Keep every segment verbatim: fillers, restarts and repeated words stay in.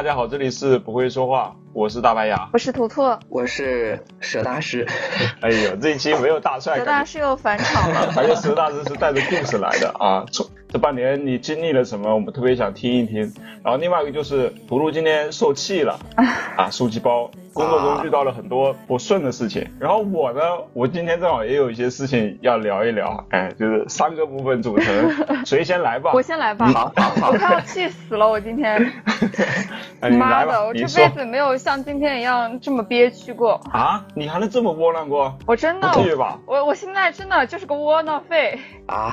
大家好，这里是不会说话，我是大白牙，我是图图，我是蛇大师。哎呦，这一期没有大帅，蛇大师又返场了。感觉蛇大师是带着故事来的啊！这半年你经历了什么？我们特别想听一听。然后另外一个就是图图今天受气了啊，受气包。工作中遇到了很多不顺的事情，然后我呢，我今天正好也有一些事情要聊一聊，哎，就是三个部分组成，谁先来吧？我先来吧。好好好，我快要气死了，我今天，哎、妈的，我这辈子没有像今天一样这么憋屈过啊！你还能这么窝囊过？我真的，不至于吧？我我现在真的就是个窝囊废啊！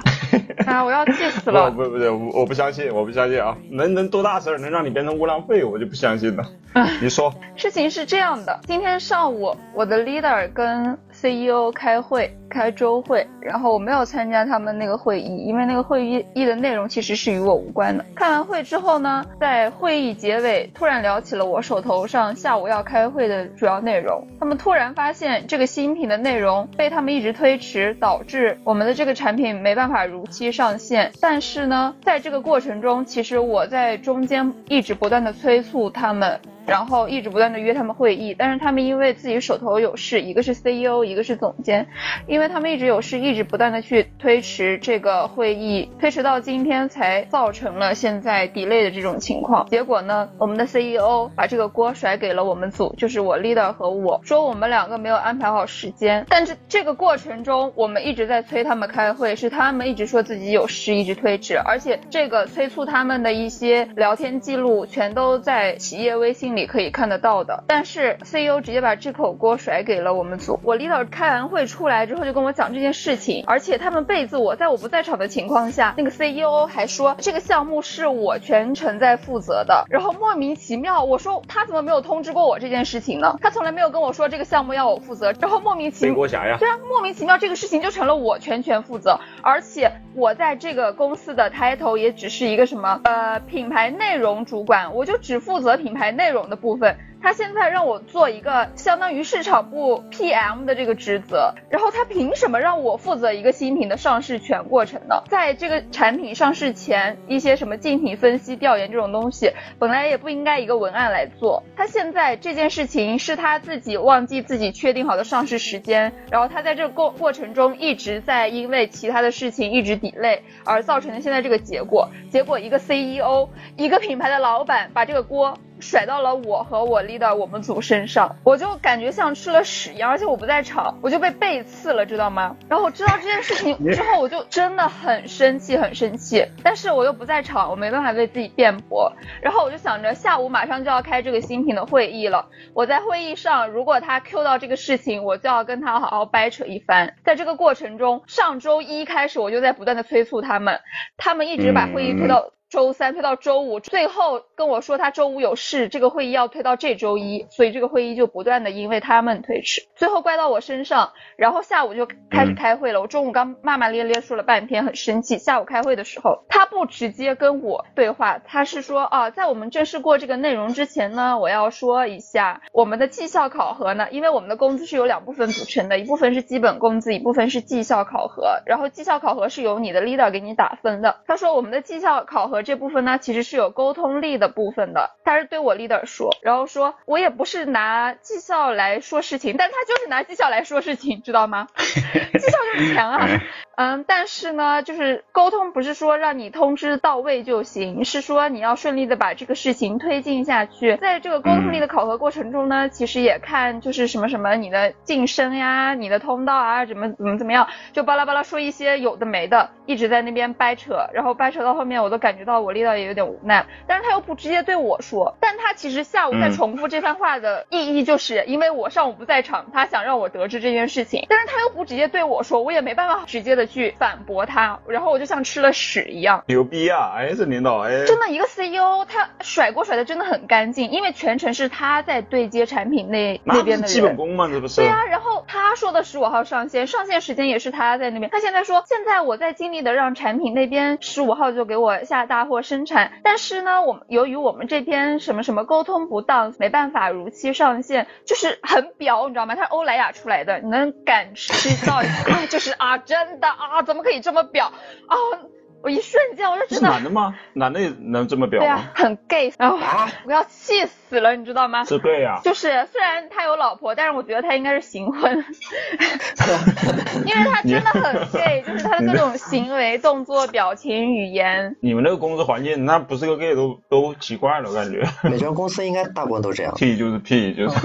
啊，我要气死了！不不不，我不相信，我不相信啊！能能多大事能让你变成窝囊废，我就不相信了。啊、你说，事情是这样。今天上午我的 leader 跟 C E O 开会，开周会，然后我没有参加他们那个会议，因为那个会议的内容其实是与我无关的。开完会之后呢，在会议结尾突然聊起了我手头上下午要开会的主要内容，他们突然发现这个新品的内容被他们一直推迟，导致我们的这个产品没办法如期上线。但是呢，在这个过程中，其实我在中间一直不断的催促他们，然后一直不断的约他们会议，但是他们因为自己手头有事，一个是 C E O， 一个是总监，因为他们一直有事，一直不断的去推迟这个会议，推迟到今天才造成了现在 delay 的这种情况。结果呢，我们的 C E O 把这个锅甩给了我们组，就是我 leader 和我，说我们两个没有安排好时间。但是这个过程中，我们一直在催他们开会，是他们一直说自己有事，一直推迟，而且这个催促他们的一些聊天记录全都在企业微信里可以看得到的。但是 C E O 直接把这口锅甩给了我们组。我 leader 开完会出来之后就跟我讲这件事情，而且他们背着我，在我不在场的情况下，那个 C E O 还说这个项目是我全程在负责的。然后莫名其妙，我说他怎么没有通知过我这件事情呢？他从来没有跟我说这个项目要我负责。然后莫名其妙，背锅侠呀，对啊，莫名其妙这个事情就成了我全权负责，而且我在这个公司的 title 也只是一个什么呃品牌内容主管，我就只负责品牌内容的部分。他现在让我做一个相当于市场部 P M 的这个职责，然后他凭什么让我负责一个新品的上市全过程呢？在这个产品上市前，一些什么竞品分析调研这种东西本来也不应该一个文案来做，他现在这件事情是他自己忘记自己确定好的上市时间，然后他在这个过过程中一直在因为其他的事情一直 delay 而造成了现在这个结果。结果一个 C E O， 一个品牌的老板把这个锅甩到了我和我 leader 我们组身上，我就感觉像吃了屎一样，而且我不在场，我就被背刺了，知道吗？然后我知道这件事情之后，我就真的很生气，很生气。但是我又不在场，我没办法为自己辩驳。然后我就想着，下午马上就要开这个新品的会议了，我在会议上如果他 Q 到这个事情，我就要跟他好好掰扯一番。在这个过程中，上周一开始我就在不断的催促他们，他们一直把会议推到、嗯周三，推到周五，最后跟我说他周五有事，这个会议要推到这周一，所以这个会议就不断的因为他们推迟，最后怪到我身上。然后下午就开始开会了，我中午刚骂骂咧咧说了半天，很生气。下午开会的时候，他不直接跟我对话，他是说啊，在我们正式过这个内容之前呢，我要说一下我们的绩效考核呢，因为我们的工资是由两部分组成的，一部分是基本工资，一部分是绩效考核，然后绩效考核是由你的 leader 给你打分的。他说我们的绩效考核这部分呢，其实是有沟通力的部分的，他是对我 leader 说，然后说我也不是拿绩效来说事情，但他就是拿绩效来说事情，知道吗？绩效就是钱啊。嗯，但是呢，就是沟通不是说让你通知到位就行，是说你要顺利的把这个事情推进下去。在这个沟通力的考核过程中呢，其实也看就是什么什么你的晋升呀，你的通道啊，怎么怎么怎么样，就巴拉巴拉说一些有的没的，一直在那边掰扯，然后掰扯到后面我都感觉到我力道也有点无奈，但是他又不直接对我说，但他其实下午在重复这番话的意义就是因为我上午不在场，他想让我得知这件事情，但是他又不直接对我说，我也没办法直接的去反驳他，然后我就像吃了屎一样。牛逼啊，哎，这领导，哎，真的一个 C E O 他甩锅甩的真的很干净，因为全程是他在对接产品那那边的人，基本功嘛，这不是？对啊，然后他说的十五号上线，上线时间也是他在那边，他现在说现在我在尽力的让产品那边十五号就给我下大货生产，但是呢，我们由于我们这边什么什么沟通不当，没办法如期上线，就是很表，你知道吗？他是欧莱雅出来的，你能感知到，哎，就是啊，真的啊，怎么可以这么表啊？我一瞬间我就知道是男的吗？男的也能这么表吗？对啊，很 gay， 然后、啊、我要气死了，你知道吗？是对啊，就是虽然他有老婆，但是我觉得他应该是行婚，因为他真的很 gay， 就是他的各种行为、动作、表情、语言。你们那个公司环境，那不是个 gay 都都奇怪了，我感觉。美妆公司应该大部分都这样。P 就是 P 就是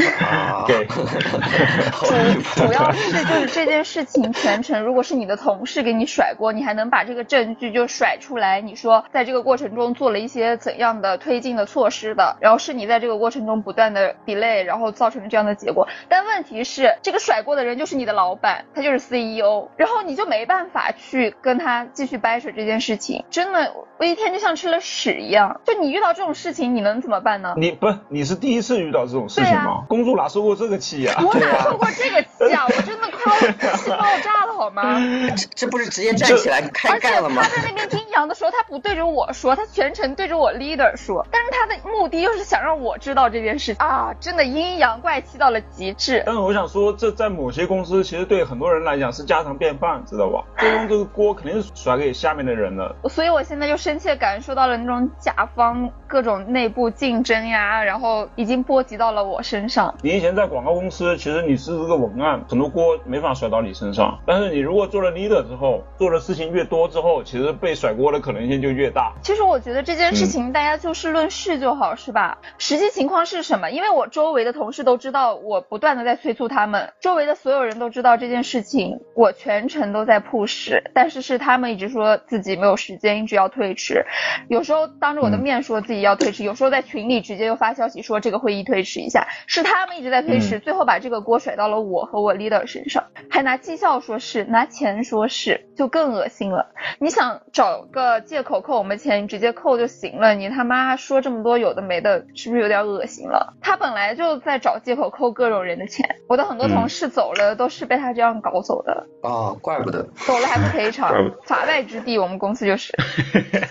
gay。主主要是就是这件事情全程，如果是你的同事给你甩锅，你还能把这个证据就甩出来，你说在这个过程中做了一些怎样的推进的措施的，然后是你在这个过程中不断的 delay， 然后造成了这样的结果。但问题是这个甩锅的人就是你的老板，他就是 C E O， 然后你就没办法去跟他继续掰扯这件事情。真的我一天就像吃了屎一样，就你遇到这种事情你能怎么办呢？你不你是第一次遇到这种事情吗？啊、公主哪受过这个气啊？我哪受过这个气啊？我真的快要气爆炸了好吗？这, 这不是直接站起来开干了吗？他在那边听杨的时候，他不对着我说，他全程对着我 leader 说，但是他的目的又是想让我知道这件事情啊，真的阴阳怪气到了极致。但是我想说，这在某些公司其实对很多人来讲是家常便饭，知道吧？最终这个锅肯定是甩给下面的人的。所以我现在就深切感受到了那种甲方各种内部竞争呀，然后已经波及到了我身上。你以前在广告公司，其实你是这个文案，很多锅没法甩到你身上，但是你如果做了 leader 之后，做的事情越多之后，其实被甩锅的可能性就越大。其实我觉得这件事情大家就事论事就好、嗯、是吧？实际情况是什么？因为我周围的同事都知道我不断的在催促他们，周围的所有人都知道这件事情，我全程都在 push， 但是是他们一直说自己没有时间，一直要推迟，有时候当着我的面说自己要推迟、嗯、有时候在群里直接又发消息说这个会议推迟一下，是他们一直在推迟、嗯、最后把这个锅甩到了我和我 leader 身上，还拿绩效说事，拿钱说事，就更恶心了。你想找个借口扣我们钱，你直接扣就行了，你他妈说这么多有的没的，是不是有点恶心了？他本来就在找借口扣各种人的钱，我的很多同事走了、嗯、都是被他这样搞走的。哦，怪不得走了还不赔偿，法外之地我们公司就是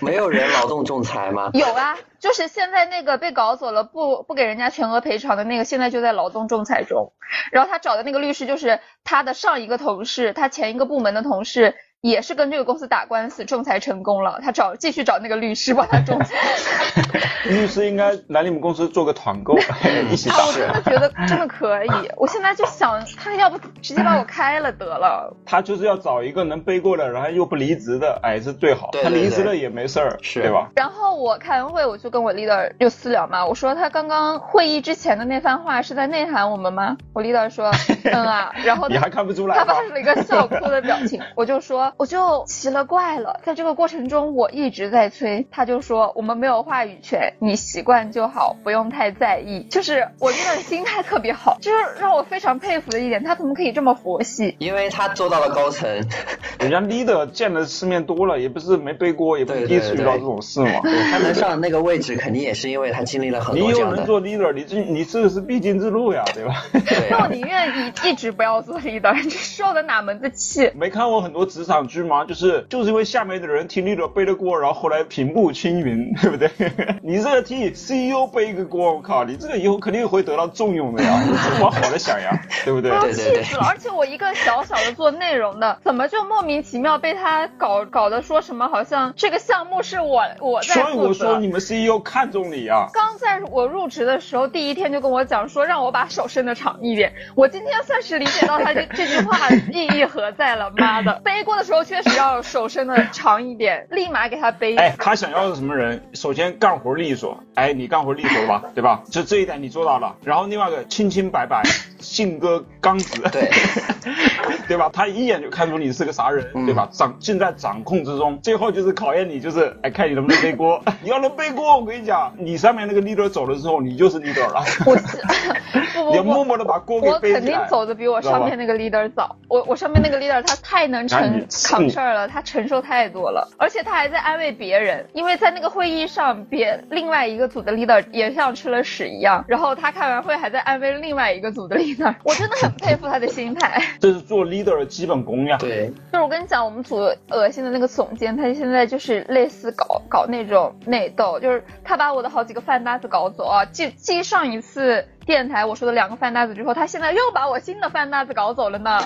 没有人劳动仲裁吗？有啊，就是现在那个被搞走了不不给人家全额赔偿的那个，现在就在劳动仲裁中，然后他找的那个律师就是他的上一个同事，他前一个部门的同事也是跟这个公司打官司，仲裁成功了，他找继续找那个律师帮他仲裁。律师应该来你们公司做个团购一起打、啊、我真的觉得真的可以，我现在就想他要不直接把我开了得了。他就是要找一个能背过的，然后又不离职的，哎，是最好。对对对，他离职了也没事儿，对吧？然后我开完会我就跟我 leader 就私聊嘛，我说他刚刚会议之前的那番话是在内涵我们吗？我 leader 说嗯啊，然后你还看不出来，他发出了一个笑哭的表情。我就说我就奇了怪了，在这个过程中我一直在催，他就说我们没有话语权，你习惯就好，不用太在意。就是我真的心态特别好，就是让我非常佩服的一点，他怎么可以这么佛系？因为他做到了高层，人家 leader 见的世面多了，也不是没背锅，也不是第一次遇到这种事嘛。他能上那个位置，肯定也是因为他经历了很多这样的。你又能做 leader， 你这你这是必经之路呀，对吧？那我宁愿一一直不要做 leader， 这受的哪门子气？没看过很多职场。就是就是因为下面的人听leader背了锅，然后后来平步青云，对不对？你这个替 C E O 背一个锅，我靠，你这个以后肯定会得到重用的呀，往好的想呀，对不对？我气死了！而且我一个小小的做内容的，怎么就莫名其妙被他搞搞的说什么？好像这个项目是我我在负责。所以我说你们 C E O 看中你啊！刚在我入职的时候，第一天就跟我讲说让我把手伸得长一点。我今天算是理解到他这这句话意义何在了。妈的，背锅的时候。时候确实要手伸的长一点，立马给他背。哎，他想要的什么人？首先干活利索，哎，你干活利索吧，对吧？就这一点你做到了。然后另外一个清清白白，性格刚直，对，对吧？他一眼就看出你是个啥人，嗯、对吧？掌尽在掌控之中。最后就是考验你，就是哎，看你能不能背锅。你要能背锅，我跟你讲，你上面那个 leader 走了之后，你就是 leader 了。我不不不，你要默默的把锅给背起来。我肯定走的比我上面那个 leader 早。我我上面那个 leader 他太能承。扛事儿了，他承受太多了，而且他还在安慰别人，因为在那个会议上别另外一个组的 leader 也像吃了屎一样，然后他开完会还在安慰另外一个组的 leader， 我真的很佩服他的心态。这是做 leader 的基本功呀。对，就是我跟你讲，我们组恶心的那个总监，他现在就是类似搞搞那种内斗，就是他把我的好几个饭搭子搞走啊，记记上一次电台我说的两个饭搭子之后，他现在又把我新的饭搭子搞走了呢。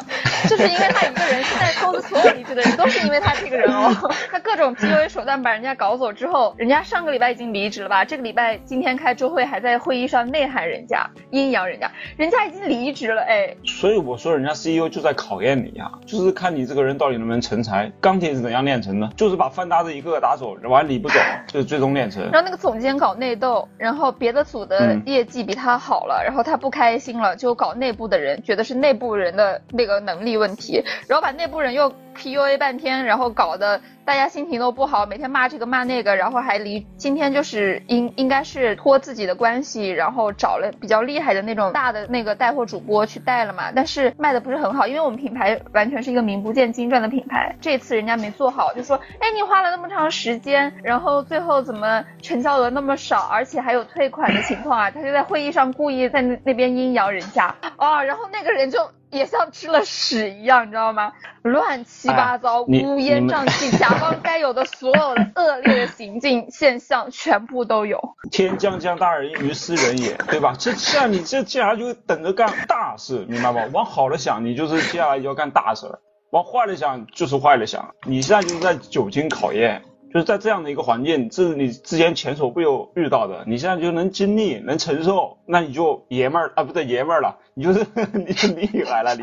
就是因为他一个人，现在公司所有离职的人都是因为他这个人哦，他各种 P U A 手段把人家搞走之后，人家上个礼拜已经离职了吧，这个礼拜今天开周会还在会议上内涵人家，阴阳人家，人家已经离职了哎。所以我说人家 C E O 就在考验你呀、啊，就是看你这个人到底能不能成才。钢铁是怎样炼成的？就是把饭搭子一个个打走，完理不走，就是最终炼成。然后那个总监搞内斗，然后别的组的业绩比他好了，嗯、然后他不开心了，就搞内部的人，觉得是内部人的那个能力问题，然后把内部人又 P U A 半天，然后搞得大家心情都不好，每天骂这个骂那个，然后还离今天就是应应该是托自己的关系，然后找了比较厉害的那种大的那个带货主播去带了嘛，但是卖的不是很好，因为我们品牌完全是一个名不见经传的品牌，这次人家没做好，就说哎你花了那么长时间，然后最后怎么成交额那么少，而且还有退款的情况啊，他就在会议上故意在那边阴阳人家哦，然后那个人就也像吃了屎一样，你知道吗？乱七八糟、哎、乌烟瘴气，甲方该有的所有的恶劣的行径现象全部都有。天将降大任于斯人也，对吧？这像你这接下来就等着干大事，明白吧？往好了想，你就是接下来要干大事了；往坏了想，就是坏了想。你现在就是在久经考验。就是在这样的一个环境，这是你之前前所未有遇到的，你现在就能经历能承受，那你就爷们儿啊，不对爷们儿了，你就是你就你来了，你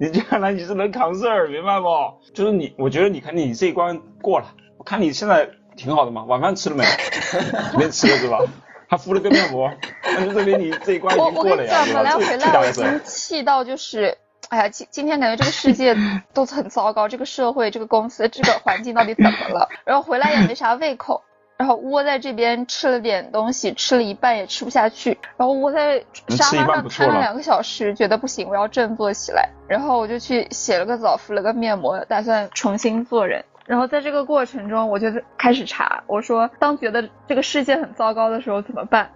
你接下来你是能扛事儿，明白不？就是你，我觉得你看你这一关过了，我看你现在挺好的嘛，晚饭吃了没？没吃了是吧？还敷了个面膜，那就证明你这一关已经过了呀。我我跟你讲，本来回来我已经气到就是。哎呀，今今天感觉这个世界都很糟糕，这个社会、这个公司、这个环境到底怎么了？然后回来也没啥胃口，然后窝在这边吃了点东西，吃了一半也吃不下去，然后窝在沙发上瘫了两个小时，觉得不行，我要振作起来。然后我就去洗了个澡，敷了个面膜，打算重新做人。然后在这个过程中，我就开始查，我说当觉得这个世界很糟糕的时候怎么办？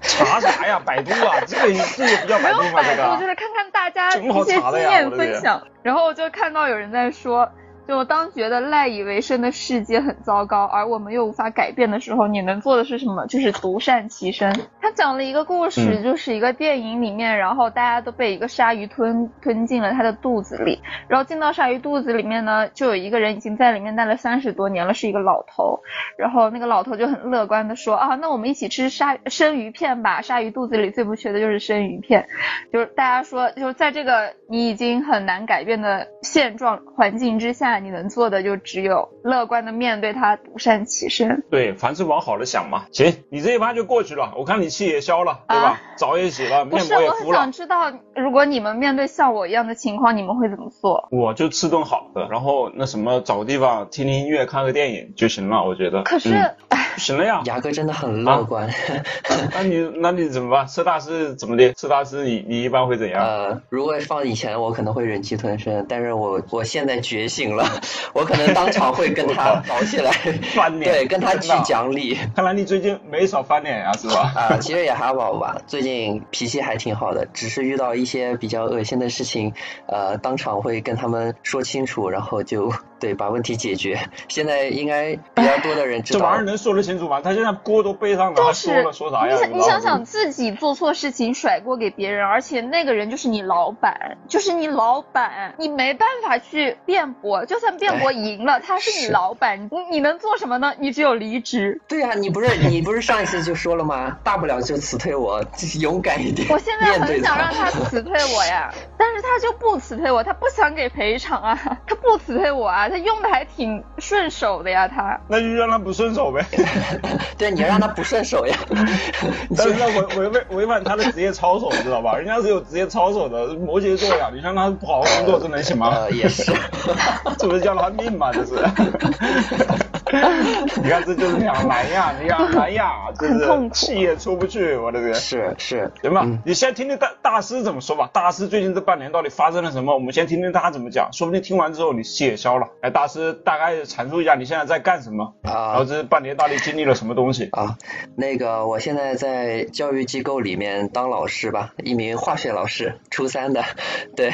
查啥呀？百度啊，这个这个比较百度嘛，这个就是看看大家一些经验分享。然后我就看到有人在说，就当觉得赖以为生的世界很糟糕，而我们又无法改变的时候，你能做的是什么？就是独善其身。他讲了一个故事，就是一个电影里面，然后大家都被一个鲨鱼吞吞进了他的肚子里，然后进到鲨鱼肚子里面呢，就有一个人已经在里面待了三十多年了，是一个老头。然后那个老头就很乐观的说啊，那我们一起吃鲨生鱼片吧，鲨鱼肚子里最不缺的就是生鱼片。就是大家说，就是在这个你已经很难改变的现状环境之下，你能做的就只有乐观的面对它，独善其身。对，凡事往好的想嘛。行，你这一趴就过去了，我看你气也消了，对吧？啊、澡也洗了，面膜也敷了。不是，我很想知道，如果你们面对像我一样的情况，你们会怎么做？我就吃顿好的，然后那什么，找个地方听听音乐，看个电影就行了，我觉得。可是，嗯、行了呀。牙哥真的很乐观。啊、那你那你怎么办？佘大师怎么的？佘大师你你一般会怎样？呃，如果放以前，我可能会忍气吞声，但是我我现在觉醒了。我可能当场会跟他搞起来翻脸，对，跟他去讲理。看来你最近没少翻脸呀、啊，是吧？啊、呃，其实也还好吧，最近脾气还挺好的，只是遇到一些比较恶心的事情，呃，当场会跟他们说清楚，然后就对把问题解决。现在应该比较多的人知道。这玩意儿能说得清楚吗？他现在锅都背上了，他说了说啥呀？你想想自己做错事情甩锅给别人，而且那个人就是你老板，就是你老板，你没办法去辩驳。就算辩驳赢了，他是你老板，你你能做什么呢？你只有离职。对啊，你不是你不是上一次就说了吗？大不了就辞退我，勇敢一点。我现在很想让他辞退我呀，但是他就不辞退我，他不想给赔偿啊，他不辞退我啊，他用的还挺顺手的呀，他。那就让他不顺手呗。对，你让他不顺手呀。但是要违违违反他的职业操守，知道吧？人家是有职业操守的，摩羯座呀，你让他不好好工作，这能行吗？呃，也是。这不是叫他命吗？这是，你看这就是两难呀！你看难呀，真是气也出不去，我这个是是，行吧、嗯？你先听听大大师怎么说吧。大师最近这半年到底发生了什么？我们先听听他怎么讲，说不定听完之后你气也消了。哎，大师大概阐述一下你现在在干什么啊？然后这半年到底经历了什么东西啊？那个我现在在教育机构里面当老师吧，一名化学老师，初三的，对。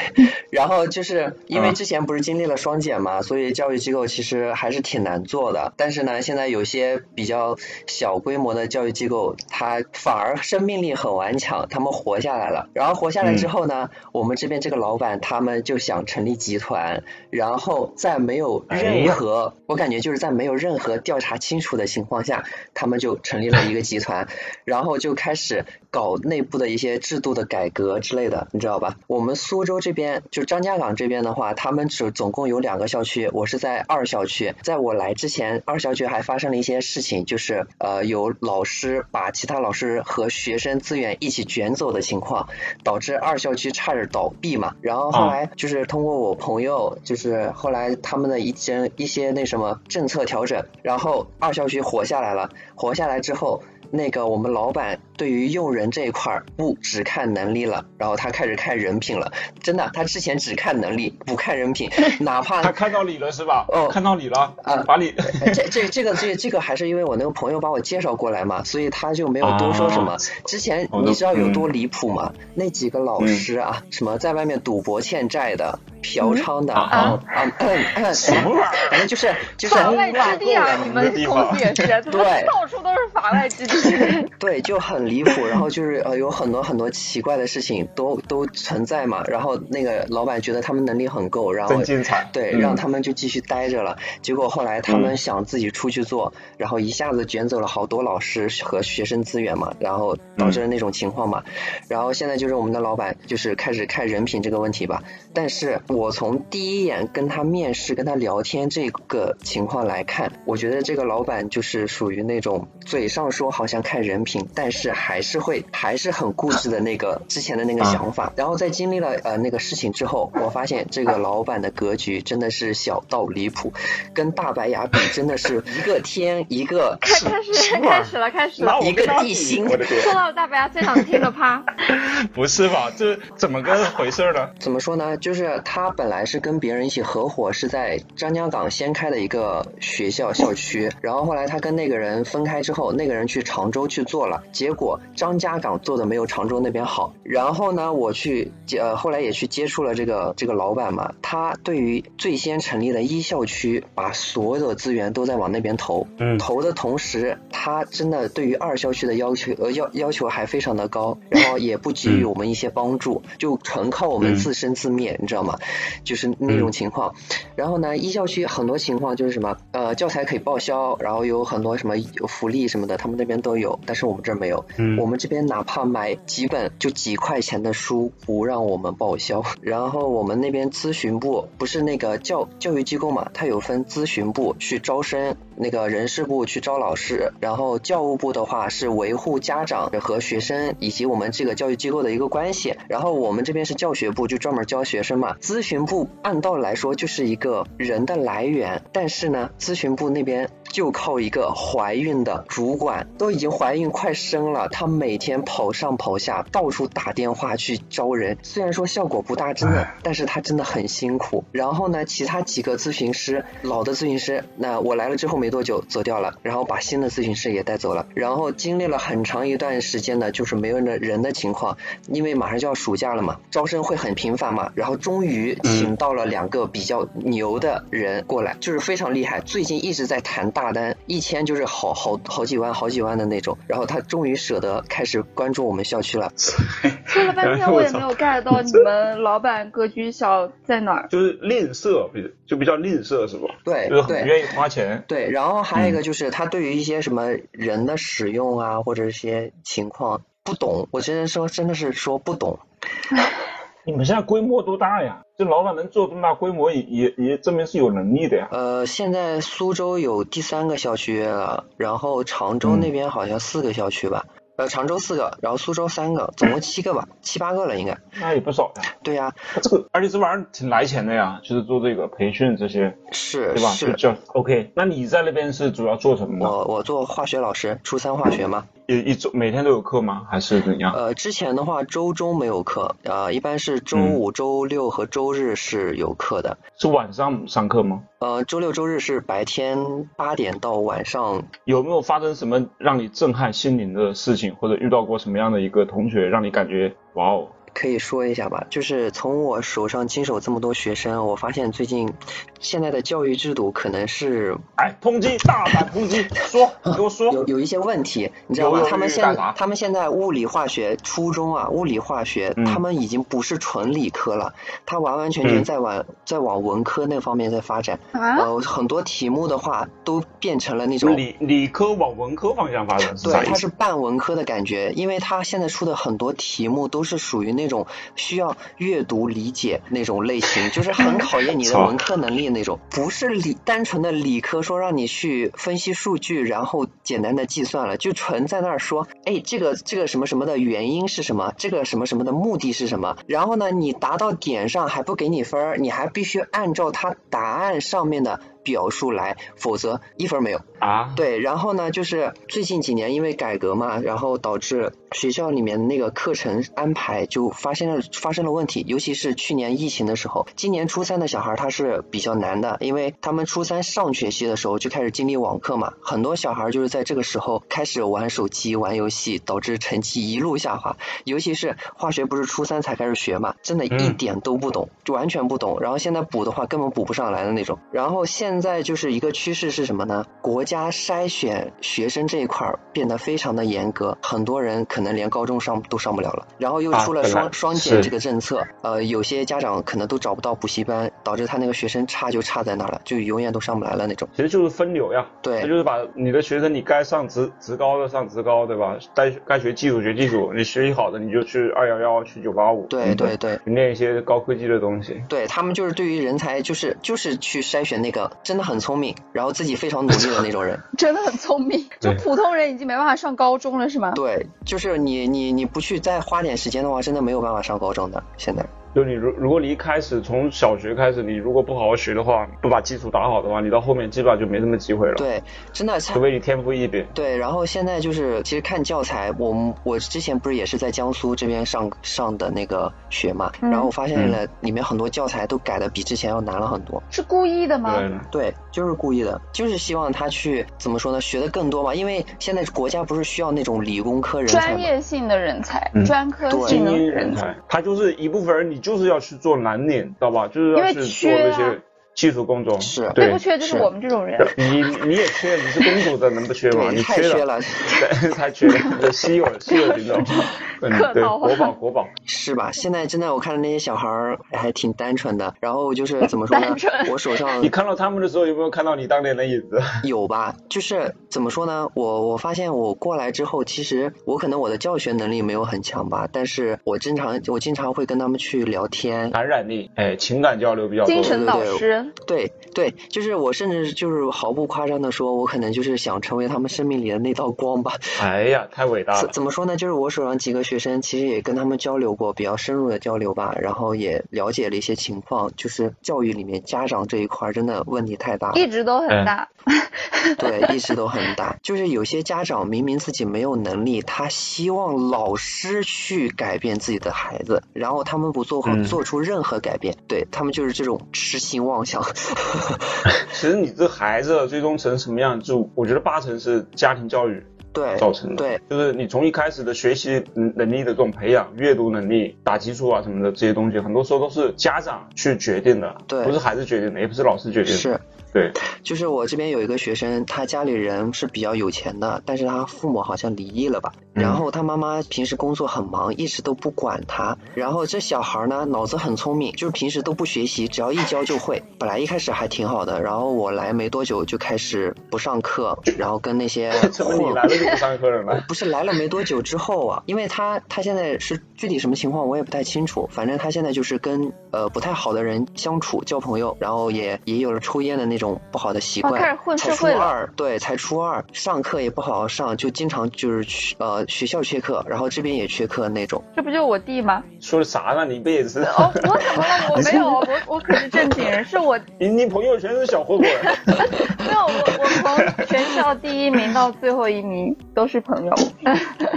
然后就是因为之前不是经历了双减嘛，所以教育机构其实还是挺难做的。的。但是呢，现在有些比较小规模的教育机构，它反而生命力很顽强，他们活下来了。然后活下来之后呢，嗯、我们这边这个老板他们就想成立集团，然后在没有任何、哎、我感觉就是在没有任何调查清楚的情况下，他们就成立了一个集团，然后就开始搞内部的一些制度的改革之类的，你知道吧？我们苏州这边就张家港这边的话，他们只总共有两个校区，我是在二校区。在我来之前，二校区还发生了一些事情，就是呃有老师把其他老师和学生资源一起卷走的情况，导致二校区差点倒闭嘛。然后后来就是通过我朋友，就是后来他们的一些一些那什么政策调整，然后二校区活下来了。活下来之后，那个我们老板对于用人这一块不只看能力了，然后他开始看人品了。真的，他之前只看能力不看人品，哪怕他看到你了是吧？哦，看到你了啊，把你这这这个这这个还是因为我那个朋友把我介绍过来嘛，所以他就没有多说什么。啊、之前你知道有多离谱吗？嗯、那几个老师啊，嗯、什么在外面赌博欠债的、嫖娼的、嗯、啊啊、嗯嗯、什么玩意儿？反正就是就是法外之地啊！你们同学是，对，到处都是法外之地。对，就很离谱，然后就是呃有很多很多奇怪的事情都都存在嘛，然后那个老板觉得他们能力很够，然后真精彩，对，让他们就继续待着了、嗯、结果后来他们想自己出去做，然后一下子卷走了好多老师和学生资源嘛，然后导致了那种情况嘛、嗯、然后现在就是我们的老板就是开始看人品这个问题吧。但是我从第一眼跟他面试跟他聊天这个情况来看，我觉得这个老板就是属于那种嘴上说好想看人品，但是还是会还是很固执的那个之前的那个想法。然后在经历了呃那个事情之后，我发现这个老板的格局真的是小到离谱，跟大白牙比真的是一个天一个开始开始了开始了一个地心。说到大白牙最想听的趴，不是吧？这怎么个回事呢？怎么说呢？就是他本来是跟别人一起合伙，是在张家港先开的一个学校校区，然后后来他跟那个人分开之后，那个人去炒常州去做了，结果张家港做的没有常州那边好。然后呢，我去呃后来也去接触了这个这个老板嘛，他对于最先成立的一校区把所有的资源都在往那边投，嗯，投的同时他真的对于二校区的要求呃要要求还非常的高，然后也不给予我们一些帮助，嗯、就纯靠我们自生自灭，嗯、你知道吗？就是那种情况。嗯、然后呢，一校区很多情况就是什么呃教材可以报销，然后有很多什么福利什么的，他们那边都。都有，但是我们这儿没有。嗯，我们这边哪怕买几本就几块钱的书，不让我们报销。然后我们那边咨询部不是那个教教育机构嘛，它有分咨询部去招生，那个人事部去招老师，然后教务部的话是维护家长和学生以及我们这个教育机构的一个关系。然后我们这边是教学部，就专门教学生嘛。咨询部按道理来说就是一个人的来源，但是呢，咨询部那边就靠一个怀孕的主管都已经怀孕快生了，她每天跑上跑下，到处打电话去招人，虽然说效果不大，真的，但是她真的很辛苦。然后呢，其他几个咨询师，老的咨询师，那我来了之后没多久走掉了，然后把新的咨询师也带走了，然后经历了很长一段时间呢，就是没有人的情况，因为马上就要暑假了嘛，招生会很频繁嘛，然后终于请到了两个比较牛的人过来，就是非常厉害，最近一直在谈大大单，一签就是好好好几万好几万的那种，然后他终于舍得开始关注我们校区了。说了半天我也没有 get 到你们老板格局小在哪儿，就是吝啬，就比较吝啬是吧？对，就是很愿意花钱。对，然后还有一个就是他对于一些什么人的使用啊、嗯、或者一些情况不懂，我真的说真的是说不懂。你们现在规模多大呀？这老板能做这么大规模也也也证明是有能力的呀。呃，现在苏州有第三个校区了，然后常州那边好像四个校区吧。嗯呃，常州四个，然后苏州三个，总共七个吧，七八个了应该。那也不少呀。对呀、啊，这个而且这玩意儿挺来钱的呀，就是做这个培训这些，是，对吧？是。就 OK， 那你在那边是主要做什么？我我做化学老师，初三化学嘛。一一周每天都有课吗？还是怎样？呃，之前的话周中没有课，呃，一般是周五、嗯、周六和周日是有课的。是晚上上课吗？呃，周六周日是白天八点到晚上。有没有发生什么让你震撼心灵的事情？或者遇到过什么样的一个同学让你感觉哇哦可以说一下吧，就是从我手上经手这么多学生，我发现最近现在的教育制度可能是哎抨击，大胆抨击，说给我说有有一些问题，你知道吗？他们现在他们现在物理化学初中啊，物理化学、嗯、他们已经不是纯理科了，他完完全全在往、嗯、在往文科那方面在发展、啊、呃很多题目的话都变成了那种理理科往文科方向发展，对，它是半文科的感觉，因为他现在出的很多题目都是属于那种需要阅读理解那种类型，就是很考验你的文科能力那种，不是理单纯的理科说让你去分析数据然后简单的计算了，就纯在那儿说哎这个这个什么什么的原因是什么，这个什么什么的目的是什么，然后呢你达到点上还不给你分，你还必须按照他答案上面的表述来，否则一分没有啊。对，然后呢就是最近几年因为改革嘛，然后导致学校里面那个课程安排就发现了发生了问题，尤其是去年疫情的时候，今年初三的小孩他是比较难的，因为他们初三上学期的时候就开始经历网课嘛，很多小孩就是在这个时候开始玩手机玩游戏，导致成绩一路下滑，尤其是化学不是初三才开始学嘛，真的一点都不懂、嗯、就完全不懂，然后现在补的话根本补不上来的那种。然后现在现在就是一个趋势是什么呢？国家筛选学生这一块变得非常的严格，很多人可能连高中上都上不了了。然后又出了双、啊、双减这个政策，呃，有些家长可能都找不到补习班，导致他那个学生差就差在那了，就永远都上不来了那种。其实就是分流呀，对，就是把你的学生，你该上职职高的上职高，对吧？该该学技术学技术，你学习好的你就去二幺幺去九八五，对对对，练一些高科技的东西。对他们就是对于人才就是就是去筛选那个。真的很聪明，然后自己非常努力的那种人，真的很聪明，就普通人已经没办法上高中了，是吗？对，就是你你你不去再花点时间的话，真的没有办法上高中的。现在就你如如果你一开始从小学开始，你如果不好好学的话，不把基础打好的话，你到后面基本上就没什么机会了。对，真的，除非你天赋异禀。对，然后现在就是其实看教材，我我之前不是也是在江苏这边上上的那个学嘛，然后我发现了里面很多教材都改的比之前要难了很多。是故意的吗？对，就是故意的，就是希望他去怎么说呢，学的更多嘛，因为现在国家不是需要那种理工科人才，专业性的人才，嗯、专科性的人才，他就是一部分人你。就是要去做蓝领，知道吧？就是要去做那些技术工种，是最不缺就是我们这种人。你你也缺，你是工作的，能不缺吗？你缺了，太缺了，稀有稀有品种，对，国宝国宝。是吧？现在真的，我看到那些小孩还挺单纯的。然后就是怎么说呢？我手上你看到他们的时候，有没有看到你当年的影子？有吧？就是怎么说呢？我我发现我过来之后，其实我可能我的教学能力没有很强吧，但是我经常我经常会跟他们去聊天，感染力，哎，情感交流比较多，精神导师。对对，就是我甚至就是毫不夸张的说，我可能就是想成为他们生命里的那道光吧。哎呀，太伟大了！怎么说呢？就是我手上几个学生，其实也跟他们交流过，比较深入的交流吧，然后也了解了一些情况，就是教育里面家长这一块真的问题太大了，一直都很大。哎、对，一直都很大。就是有些家长明明自己没有能力，他希望老师去改变自己的孩子，然后他们不做、嗯、做出任何改变，对他们就是这种痴心妄想。其实你这孩子最终成什么样，就我觉得八成是家庭教育造成的。对，就是你从一开始的学习能力的这种培养，阅读能力、打基础啊什么的，这些东西很多时候都是家长去决定的，对，不是孩子决定的，也不是老师决定的。是，对，就是我这边有一个学生，他家里人是比较有钱的，但是他父母好像离异了吧，然后他妈妈平时工作很忙，一直都不管他，然后这小孩呢脑子很聪明，就是平时都不学习，只要一教就会，本来一开始还挺好的，然后我来没多久就开始不上课，然后跟那些怎么你来了就不上课了吗？不是来了没多久之后啊，因为他他现在是具体什么情况我也不太清楚，反正他现在就是跟呃不太好的人相处交朋友，然后也也有了抽烟的那种。这种不好的习惯，开始混社会了。对，才初二，上课也不好好上，就经常就是去呃学校缺课，然后这边也缺课那种。这不就我弟吗？说啥呢？你不也是？哦，我怎么了？我没有，我我可是正经人，是我。你你朋友全是小混混。没有，我我从全全校第一名到最后一名都是朋友。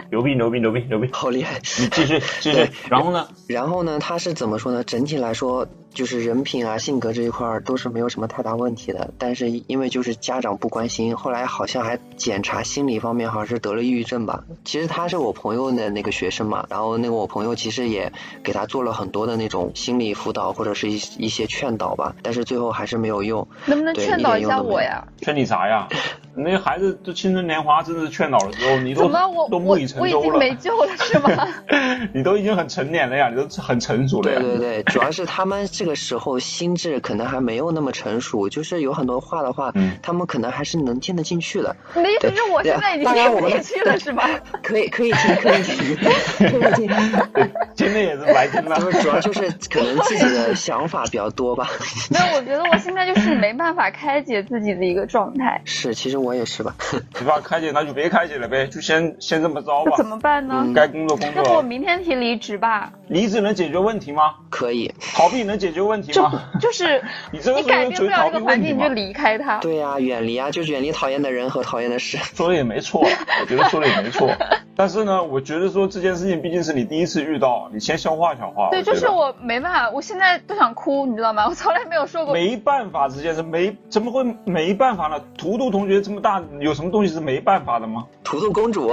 牛逼牛逼牛逼牛逼，好厉害！你继续继续。然后呢？然后呢？他是怎么说呢？整体来说，就是人品啊、性格这一块都是没有什么太大问题的。但是因为就是家长不关心，后来好像还检查心理方面，好像是得了抑郁症吧。其实他是我朋友的那个学生嘛，然后那个我朋友其实也给他做了很多的那种心理辅导或者是一一些劝导吧，但是最后还是没有用。能不能劝导一下我呀？劝你啥呀？那个孩子都青春年华，真是劝导了之后，你都都木已成舟了，我已经没救了是吗？你都已经很成年了呀，你都很成熟了呀。对对对，主要是他们这个时候心智可能还没有那么成熟，就是有很多话的话，嗯、他们可能还是能听得进去的。你的意思是我现在已经听不进去了是吧？可以可以听可以听可以听，真的也是白听了。主要就是可能自己的想法比较多吧。没有，我觉得我现在就是没办法开解自己的一个状态。是，其实。我也是吧，没法开解那就别开解了呗，就先先这么着吧。怎么办呢？该工作工作。那我明天提离职吧。离职能解决问题吗？可以。逃避能解决问题吗？就, 就是你这个你改变不了这个环境，你就离开它。对啊，远离啊，就是远离讨厌的人和讨厌的事。说的也没错，我觉得说的也没错。但是呢，我觉得说这件事情毕竟是你第一次遇到，你先消化消化。对，就是我没办法，我现在都想哭，你知道吗？我从来没有说过没办法这件事，没怎么会没办法呢？图图同学这么大，有什么东西是没办法的吗？图图公主，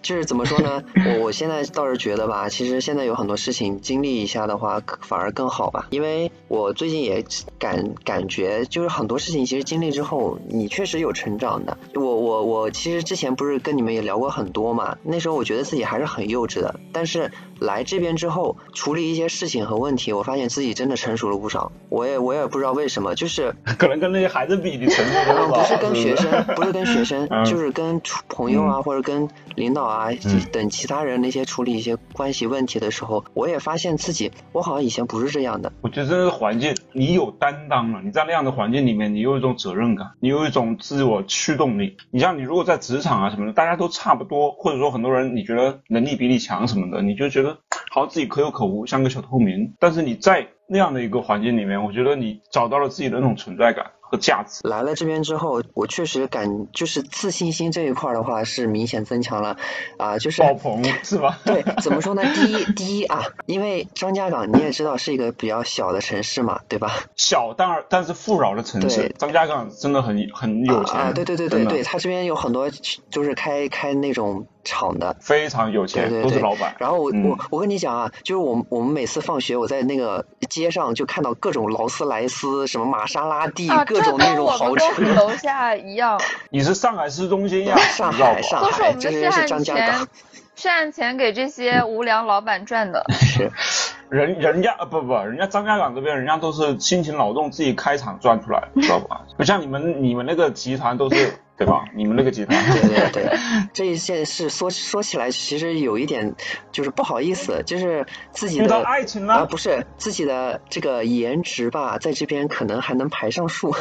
就是怎么说呢？我我现在倒是觉得吧，其实现在有很多事情经历一下的话，反而更好吧。因为我最近也感感觉，就是很多事情其实经历之后，你确实有成长的。我我我其实之前不是跟你们也聊过很多吗？那时候我觉得自己还是很幼稚的，但是来这边之后处理一些事情和问题，我发现自己真的成熟了不少。我也我也不知道为什么，就是可能跟那些孩子比你成熟了不是跟学生不是跟学生、嗯、就是跟朋友啊、嗯、或者跟领导啊、嗯、等其他人那些处理一些关系问题的时候，我也发现自己我好像以前不是这样的。我觉得这是环境，你有担当了，你在那样的环境里面你有一种责任感，你有一种自我驱动力。你像你如果在职场啊什么的，大家都差不多，或者说很多人你觉得能力比你强什么的，你就觉得好像自己可有可无，像个小透明。但是你在那样的一个环境里面，我觉得你找到了自己的那种存在感和价值。来了这边之后，我确实感就是自信心这一块的话是明显增强了啊、呃，就是爆棚是吧？对，怎么说呢？第一，第一啊，因为张家港你也知道是一个比较小的城市嘛，对吧？小但是但是富饶的城市，张家港真的很很有钱啊、呃！对对对对对，他这边有很多就是开开那种厂的，非常有钱，对对对，都是老板。然后我、嗯、我我跟你讲啊，就是我们我们每次放学，我在那个街上就看到各种劳斯莱斯、什么玛莎拉蒂、啊、各。这跟我们公司楼下一样。你是上海市中心呀、啊，上海上海，都是我们的血汗钱，血汗钱给这些无良老板赚的。是，人人家不不，人家张家港这边人家都是辛勤劳动，自己开厂赚出来，知道吧？不像你们你们那个集团都是。对吧？你们那个集团，对对对，这一件事说说起来，其实有一点就是不好意思，就是自己的遇到爱情了、啊，不是自己的这个颜值吧，在这边可能还能排上数，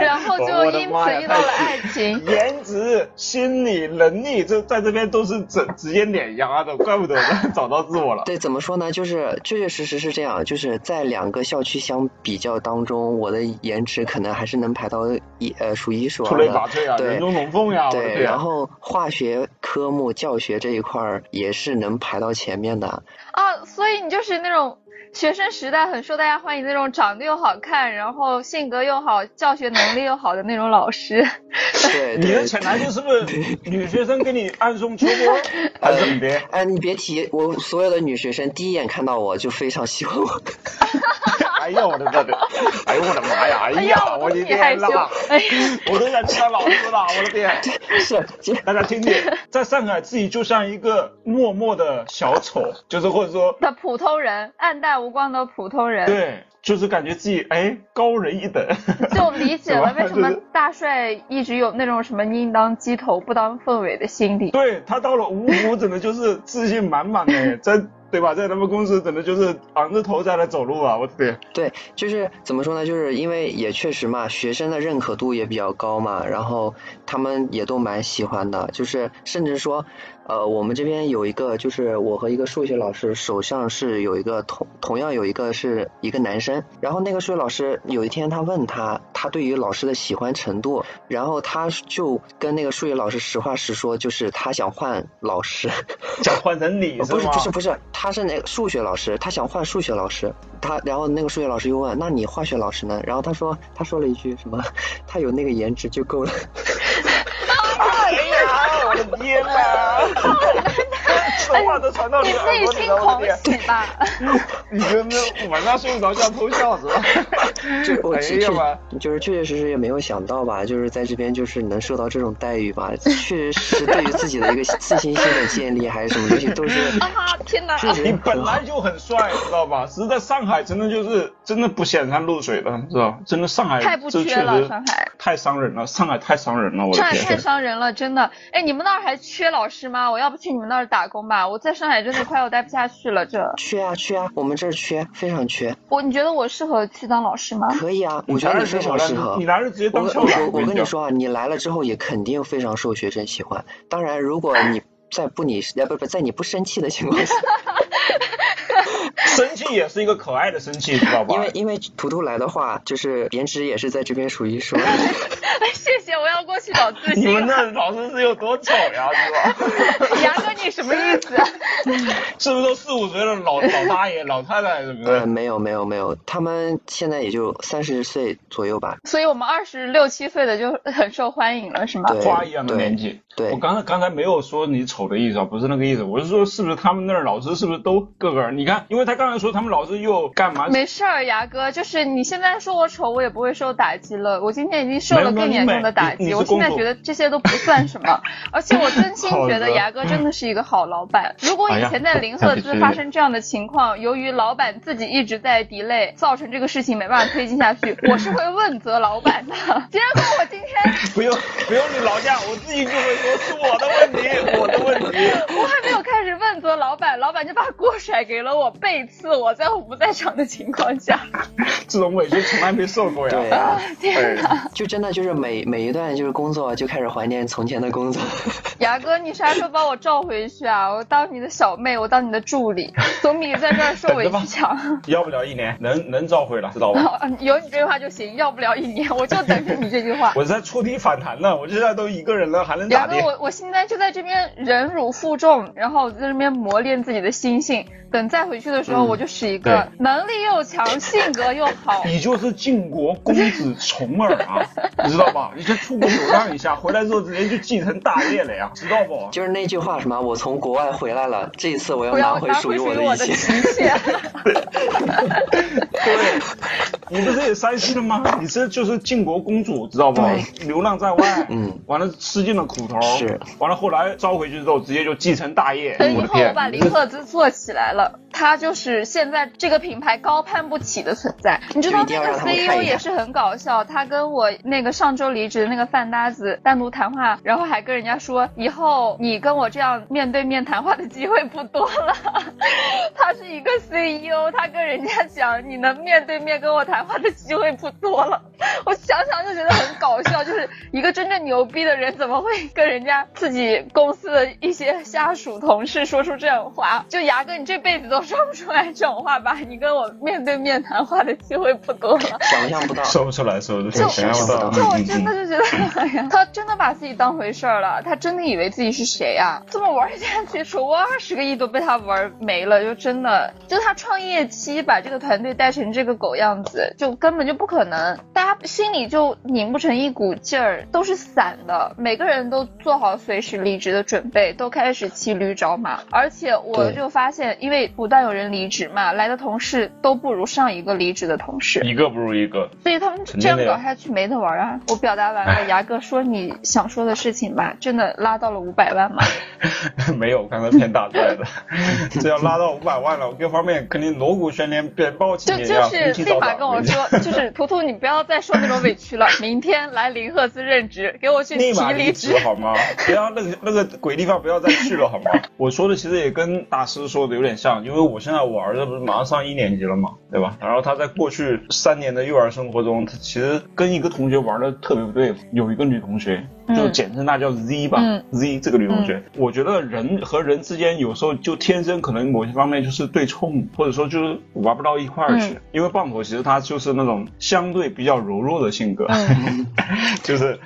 然后就因此遇到了爱情。颜值、心理、能力，这在这边都是直直接碾压的，怪不得找到自我了。对，怎么说呢？就是确确实实是这样，就是在两个校区相比较当中，我的颜值可能还是能排到一呃数一数二。对吧？对啊，人中龙凤呀。对，然后化学科目、教学这一块也是能排到前面的。啊，所以你就是那种学生时代很受大家欢迎那种长得又好看，然后性格又好、教学能力又好的那种老师。对，你的前男友是不是女学生给你暗送秋波？还是怎么的？哎，你别提，我所有的女学生第一眼看到我就非常喜欢我。哎呀，我的这，哎呦我的妈呀！哎呀，我的天呐！我都想去当老师了，我的天！是，大家听听，在上海自己就像一个默默的小丑，就是或者说的普通人，暗淡无光的普通人。对。就是感觉自己哎高人一等，就理解了为什么大帅一直有那种什么宁当鸡头不当凤尾的心理。对，他到了芜湖，真的就是自信满满的，在对吧？在咱们公司真的就是昂着头在那走路啊，我对对，就是怎么说呢，就是因为也确实嘛，学生的认可度也比较高嘛，然后他们也都蛮喜欢的，就是甚至说呃我们这边有一个，就是我和一个数学老师手上是有一个同同样有一个是一个男生，然后那个数学老师有一天他问他他对于老师的喜欢程度，然后他就跟那个数学老师实话实说，就是他想换老师，想换成你是吗？不是不是不是，他是那个数学老师，他想换数学老师，他然后那个数学老师又问那你化学老师呢，然后他说他说了一句什么，他有那个颜值就够了。哎呀我的天哪，这话都传到你耳朵里了，我的天，你有没有晚上睡不着觉偷笑是吧？就我其实就是确确实实也没有想到吧，就是在这边就是能受到这种待遇吧，确实是对于自己的一个自信心的建立还是什么东西都是啊天哪，你本来就很帅知道吧，是在上海真的就是真的不显山露水的知道，真的上海太不缺了，上海太伤人了，上海太伤人了，我的天，上海太伤人了真的。哎你们那儿还缺老师吗？我要不去你们那儿打工吧，我在上海真的快要待不下去了。这缺啊缺啊，我们这儿缺，非常缺。我你觉得我适合去当老师吗？可以啊，我觉得你非常适合。你来了直接当校长。我我跟你说啊，你来了之后也肯定非常受学生喜欢。当然，如果你在不你呃不不在你不生气的情况下。生气也是一个可爱的生气，知道吧？因为因为图图来的话，就是颜值也是在这边属于说。谢谢，我要过去找自信。你们那老师是有多丑呀，是吧？杨哥，你什么意思？是不是都四五岁的老老大爷、老太太什么的？呃，没有没有没有，他们现在也就三十岁左右吧。所以我们二十六七岁的就很受欢迎了，是吗？花一样的年纪。对。我刚才刚才没有说你丑的意思啊，不是那个意思，我是说是不是他们那儿老师是不是都个个？你看，因为他刚才说他们老师又干嘛？没事儿，牙哥，就是你现在说我丑，我也不会受打击了。我今天已经受了更严重的打击，我现在觉得这些都不算什么。而且我真心觉得牙哥真的是一个好老板。如果以前在零赫兹发生这样的情况，哎、由于老板自己一直在 delay， 造成这个事情没办法推进下去，我是会问责老板的。结果我今天不用不用你劳驾，我自己就会说是我的问题，我的问题。我还没有开始问责老板，老板就把锅甩给了我。背刺我在我不在场的情况下，这种委屈从来没受过呀！对啊，天哪！就真的就是每每一段就是工作就开始怀念从前的工作。牙哥，你啥时候把我召回去啊？我当你的小妹，我当你的助理，总比在这儿受委屈强。要不了一年，能能召回了，知道吧？有你这句话就行，要不了一年，我就等着你这句话。我在触底反弹呢，我现在都一个人了，还能咋地？牙哥，我我现在就在这边忍辱负重，然后在这边磨练自己的心性，等再回去的时候，我就是一个能力又强、性格又好。你就是晋国公子重耳啊，你知道吧？你先出国流浪一下，回来之后直接就继承大业了呀，知道不？就是那句话什么，我从国外回来了，这一次我要拿回属于我的一切。对，你不是也山西的吗？你这就是晋国公主，知道不？流浪在外，嗯，完了吃尽了苦头，是，完了后来招回去之后，直接就继承大业。等以后我把林赫兹做起来了，他就是现在这个品牌高攀不起的存在。你知道那个 C E O 也是很搞笑，他跟我那个上周离职的那个饭搭子单独谈话，然后还跟人家说，以后你跟我这样面对面谈话的机会不多了。他是一个 C E O， 他跟人家讲，你能面对面跟我谈话的机会不多了。我想想就觉得很搞笑，就是一个真正牛逼的人怎么会跟人家自己公司的一些下属同事说出这种话。就牙哥，你这辈子都说不出来这种话吧，你跟我面对面谈话的机会不多了。想象不到，说不出来，说不出来，想象不到。就我真的就觉得，哎呀，他真的把自己当回事了，他真的以为自己是谁啊？这么玩下去，说我二十个亿都被他玩没了，就真的，就他创业期把这个团队带成这个狗样子，就根本就不可能，大家心里就拧不成一股劲儿，都是散的，每个人都做好随时离职的准备，都开始骑驴找马。而且我就发现，因为不但有人离职嘛，来的同事都不如上一个离职的同事，一个不如一个，所以他们这样搞下去没得玩啊。我表达完了，牙哥说你想说的事情吧，真的拉到了五百万吗？没有，我刚才偏大拽的，这要拉到五百万了，我各方面肯定锣鼓喧天，扁抱起你一样。就就是立马跟我说，就是图图你不要再说那种委屈了，明天天来林赫斯任职，给我去提离职好吗？不要那个那个鬼地方不要再去了好吗？我说的其实也跟大师说的有点像，因为我现在我儿子不是马上上一年级了嘛，对吧？然后他在过去三年的幼儿生活中，他其实跟一个同学玩的特别不对，有一个女同学。就简称她叫 Z 吧、嗯、Z 这个女同学、嗯、我觉得人和人之间有时候就天生可能某些方面就是对冲，或者说就是玩不到一块儿去、嗯、因为棒球其实她就是那种相对比较柔弱的性格、嗯、就是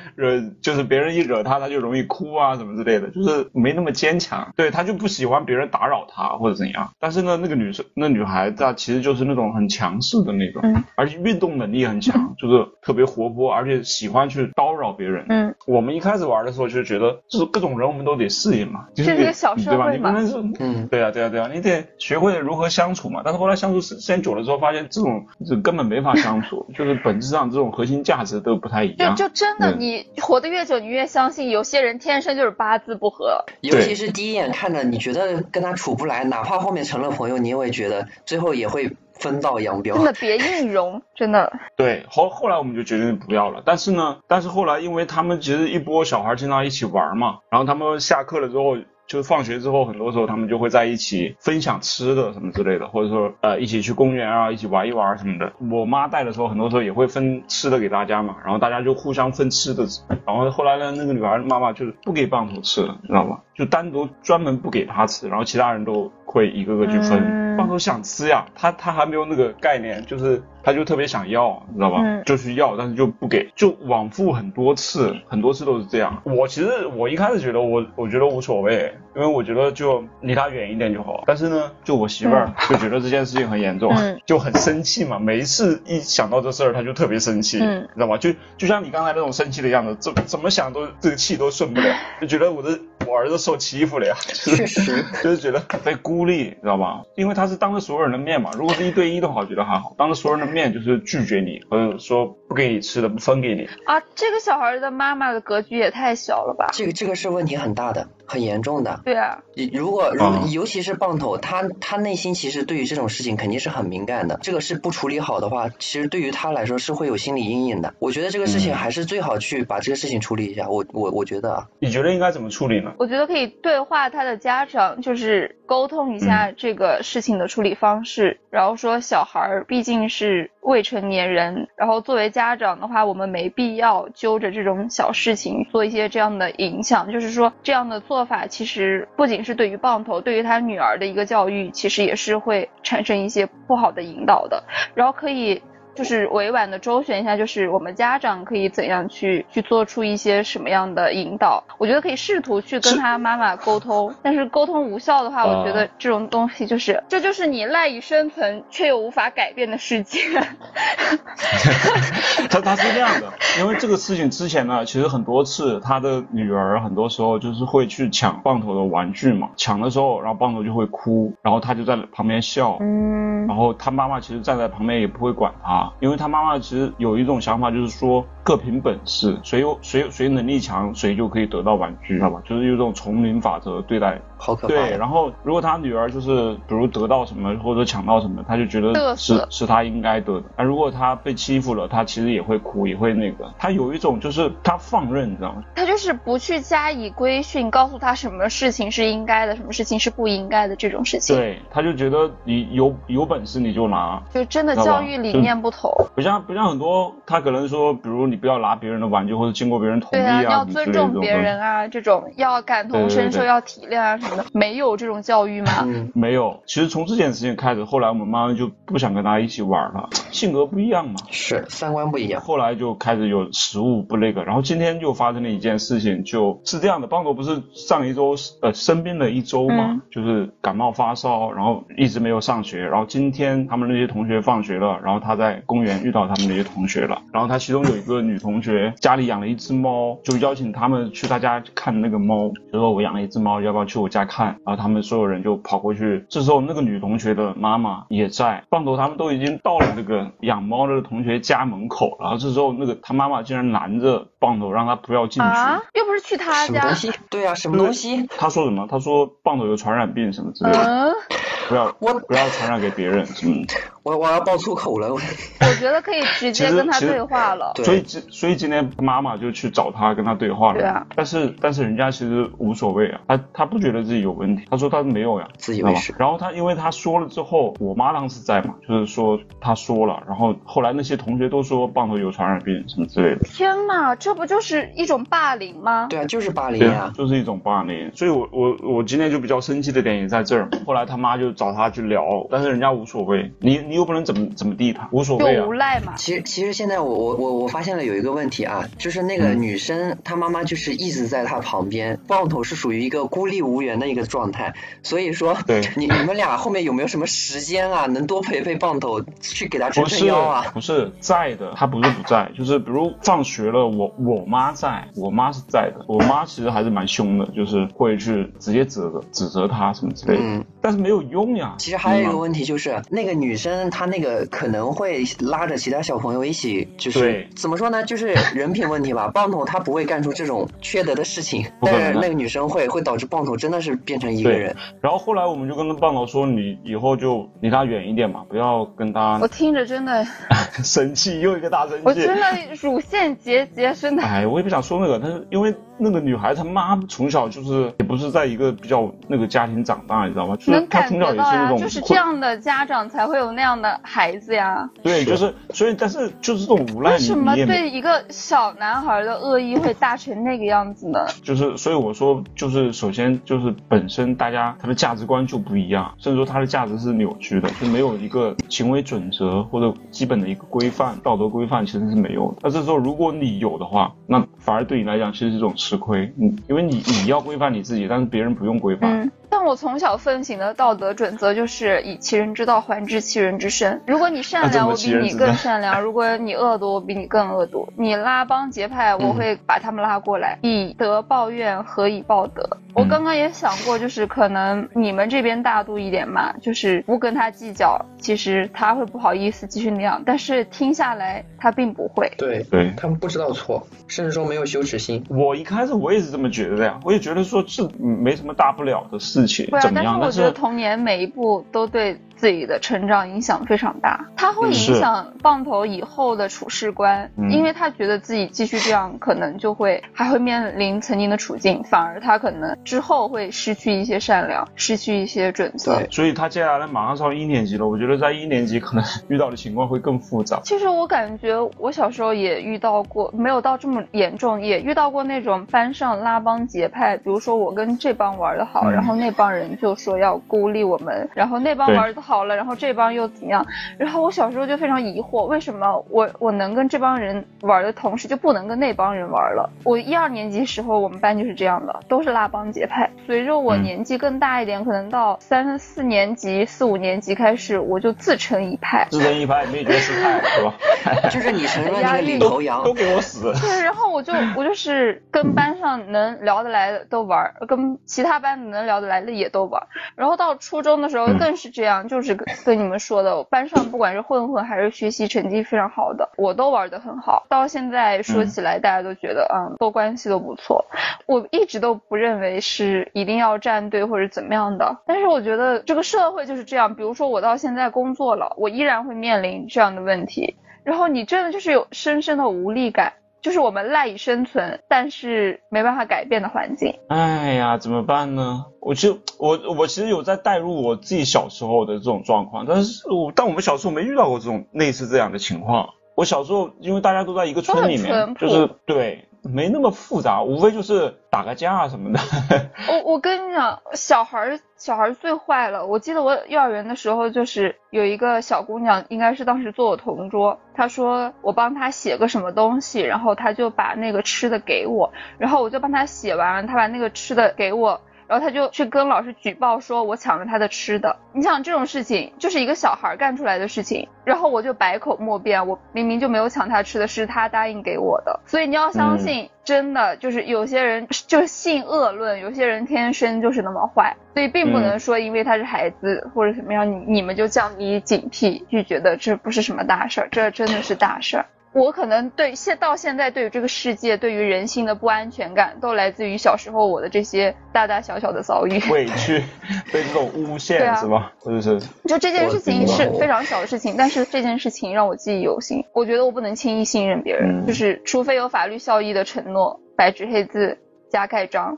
就是别人一惹她她就容易哭啊什么之类的，就是没那么坚强，对，她就不喜欢别人打扰她或者怎样，但是呢那个女生那女孩她其实就是那种很强势的那种、嗯、而且运动能力很强、嗯、就是特别活泼，而且喜欢去叨扰别人。嗯，我们一开始玩的时候就觉得就是各种人我们都得适应嘛，就是一个小社会嘛，对吧？嗯，对啊对啊对啊，你得学会如何相处嘛。但是后来相处时间久了之后发现这种就根本没法相处就是本质上这种核心价值都不太一样。 就, 就真的你活得越久你越相信有些人天生就是八字不合，尤其是第一眼看着你觉得跟他处不来，哪怕后面成了朋友，你也会觉得最后也会分道扬镳，真的别硬融，真的。对，后后来我们就决定不要了。但是呢，但是后来因为他们其实一波小孩经常一起玩嘛，然后他们下课了之后，就是放学之后，很多时候他们就会在一起分享吃的什么之类的，或者说呃一起去公园啊，一起玩一玩什么的。我妈带的时候，很多时候也会分吃的给大家嘛，然后大家就互相分吃的。然后后来呢，那个女孩妈妈就是不给棒球吃了，知道吧？就单独专门不给她吃，然后其他人都会一个个去分。嗯，棒球想吃呀，他他还没有那个概念，就是他就特别想要，你知道吧、嗯、就去要，但是就不给，就往复很多次很多次都是这样。我其实我一开始觉得我我觉得无所谓，因为我觉得就离他远一点就好，但是呢就我媳妇儿就觉得这件事情很严重、嗯、就很生气嘛，每一次一想到这事儿他就特别生气、嗯、你知道吧，就就像你刚才那种生气的样子，怎怎么想都这个气都顺不了，就觉得我的我儿子受欺负了呀，确实就是觉得被孤立，你知道吧？因为他是当着所有人的面嘛，如果是一对一的话我觉得还好，当着所有人的面就是拒绝你，或者说不给你吃的，不分给你啊。这个小孩的妈妈的格局也太小了吧，这个这个是问题很大的，很严重的。对啊，如果如尤其是棒头，他他内心其实对于这种事情肯定是很敏感的，这个是不处理好的话，其实对于他来说是会有心理阴影的。我觉得这个事情还是最好去把这个事情处理一下。我我我觉得啊，你觉得应该怎么处理呢？我觉得可以对话他的家长，就是沟通一下这个事情的处理方式、嗯、然后说小孩毕竟是未成年人，然后作为家长的话我们没必要揪着这种小事情做一些这样的影响，就是说这样的做法其实不仅是对于棒头，对于他女儿的一个教育其实也是会产生一些不好的引导的。然后可以就是委婉的周旋一下，就是我们家长可以怎样去去做出一些什么样的引导。我觉得可以试图去跟他妈妈沟通，但是沟通无效的话、呃、我觉得这种东西就是这就是你赖以生存却又无法改变的世界他他是这样的，因为这个事情之前呢其实很多次他的女儿很多时候就是会去抢棒头的玩具嘛，抢的时候然后棒头就会哭，然后他就在旁边笑，嗯，然后他妈妈其实站在旁边也不会管他，因为他妈妈其实有一种想法，就是说各凭本事，谁有谁谁能力强，谁就可以得到玩具，知道吧？就是有一种丛林法则对待。好可怕。对，然后如果他女儿就是比如得到什么或者抢到什么，他就觉得是是他应该得的。那如果他被欺负了，他其实也会哭，也会那个。他有一种就是他放任，你知道吗？他就是不去加以规训，告诉他什么事情是应该的，什么事情是不应该的这种事情。对，他就觉得你有有本事你就拿。就真的教育理念不同。不像不像很多他可能说，比如你不要拿别人的玩具或者经过别人同意啊，对啊，要尊重别人啊，这种要感同身受，要体谅啊什么。没有这种教育吗、嗯、没有。其实从这件事情开始，后来我们妈妈就不想跟他一起玩了，性格不一样嘛，是三观不一样，后来就开始有食物不那个。然后今天就发生了一件事情，就是这样的，棒头不是上一周呃生病了一周嘛、嗯，就是感冒发烧，然后一直没有上学，然后今天他们那些同学放学了，然后他在公园遇到他们那些同学了，然后他其中有一个女同学家里养了一只猫，就邀请他们去他家看那个猫，就说我养了一只猫，要不要去我家看，然后他们所有人就跑过去。这时候那个女同学的妈妈也在，棒头他们都已经到了那个养猫的同学家门口，然后这时候那个他妈妈竟然拦着棒头让他不要进去、啊、又不是去他家，什么东西，对啊，什么东西，他说什么，他说棒头有传染病什么之类的、啊、不要不要传染给别人什么、嗯我我要爆粗口了。我觉得可以直接跟他对话了。所以所以今天妈妈就去找他跟他对话了。对啊。但是但是人家其实无所谓啊，他他不觉得自己有问题，他说他没有呀、啊，自以为是。然后他因为他说了之后，我妈当时在嘛，就是说他说了，然后后来那些同学都说棒头有传染病什么之类的。天哪，这不就是一种霸凌吗？对啊，就是霸凌啊，就是一种霸凌。所以我我我今天就比较生气的点也在这儿。后来他妈就找他去聊，但是人家无所谓，你你又不能怎么怎么地他，无所谓啊，无赖嘛。其实其实现在我我我我发现了有一个问题啊，就是那个女生、嗯、她妈妈就是一直在她旁边，棒头是属于一个孤立无援的一个状态，所以说对你你们俩后面有没有什么时间啊，能多陪陪棒头去给他撑撑腰啊？不是在的，他不是不在，就是比如放学了，我我妈在，我妈是在的，我妈其实还是蛮凶的，就是会去直接指责指责他什么之类的、嗯，但是没有用呀。其实还有一个问题就是、嗯、那个女生她那个可能会拉着其他小朋友一起，就是怎么说呢，就是人品问题吧。棒头她不会干出这种缺德的事情，但是那个女生会会导致棒头真的是变成一个人。然后后来我们就跟棒头说，你以后就离他远一点嘛，不要跟他。我听着真的生气，又一个大生气，我真的乳腺结节，真的。哎，我也不想说那个，但是因为那个女孩她妈从小就是也不是在一个比较那个家庭长大，你知道吗？就是能感觉到啊，就是这样的家长才会有那样的孩子呀。对，就是所以，但是就是这种无赖，为什么对一个小男孩的恶意会大成那个样子呢？就是所以我说，就是首先就是本身大家他的价值观就不一样，甚至说他的价值是扭曲的，就没有一个行为准则或者基本的一个规范，道德规范其实是没有的。但是说如果你有的话，那反而对你来讲其实是一种吃亏，你因为你你要规范你自己，但是别人不用规范。嗯，但我从小奉行的道德准则就是以其人之道还治其人之身。如果你善良，我比你更善良；如果你恶毒，我比你更恶毒。你拉帮结派，我会把他们拉过来。嗯、以德报怨，何以报德？我刚刚也想过，就是可能你们这边大度一点嘛，就是不跟他计较，其实他会不好意思继续那样。但是听下来，他并不会。对对，他们不知道错，甚至说没有羞耻心。我一开始我也是这么觉得的呀，我也觉得说这没什么大不了的事情，对啊，怎么样？但是我觉得童年每一步都对自己的成长影响非常大，他会影响棒头以后的处事观、嗯、因为他觉得自己继续这样可能就会还会面临曾经的处境，反而他可能之后会失去一些善良，失去一些准则。对，所以他接下来马上上一年级了，我觉得在一年级可能遇到的情况会更复杂。其实我感觉我小时候也遇到过，没有到这么严重，也遇到过那种班上拉帮结派，比如说我跟这帮玩的好、嗯、然后那帮人就说要孤立我们，然后那帮玩的好好了，然后这帮又怎样？然后我小时候就非常疑惑，为什么我我能跟这帮人玩的同时就不能跟那帮人玩了？我一二年级时候我们班就是这样的，都是拉帮结派。随着我年纪更大一点，可能到三四年级、四五年级开始，我就自成一派。自成一派，没觉得是派是吧？就是你承认那个领头羊，都给我死。对，然后我就我就是跟班上能聊得来的都玩，跟其他班能聊得来的也都玩。然后到初中的时候更是这样，嗯、就。就是跟你们说的，我班上不管是混混还是学习成绩非常好的，我都玩得很好。到现在说起来，大家都觉得嗯，都关系都不错。我一直都不认为是一定要站队或者怎么样的，但是我觉得这个社会就是这样。比如说我到现在工作了，我依然会面临这样的问题，然后你真的就是有深深的无力感。就是我们赖以生存，但是没办法改变的环境。哎呀，怎么办呢？我就我我其实有在带入我自己小时候的这种状况，但是我但我们小时候没遇到过这种类似这样的情况。我小时候因为大家都在一个村里面，就是对。没那么复杂，无非就是打个架什么的。我我跟你讲，小孩小孩最坏了。我记得我幼儿园的时候，就是有一个小姑娘，应该是当时做我同桌，她说我帮她写个什么东西，然后她就把那个吃的给我，然后我就帮她写完，她把那个吃的给我。然后他就去跟老师举报说我抢了他的吃的。你想这种事情就是一个小孩干出来的事情，然后我就百口莫辩，我明明就没有抢他吃的，是他答应给我的。所以你要相信、嗯、真的就是有些人就是信恶论，有些人天生就是那么坏，所以并不能说因为他是孩子、嗯、或者什么样，你你们就降低警惕，就觉得这不是什么大事儿，这真的是大事儿。我可能对现到现在对于这个世界对于人性的不安全感都来自于小时候我的这些大大小小的遭遇，委屈被这种诬陷、啊、是吧，就是就这件事情是非常小的事情，但是这件事情让我记忆犹新。我觉得我不能轻易信任别人、嗯、就是除非有法律效益的承诺，白纸黑字加盖章。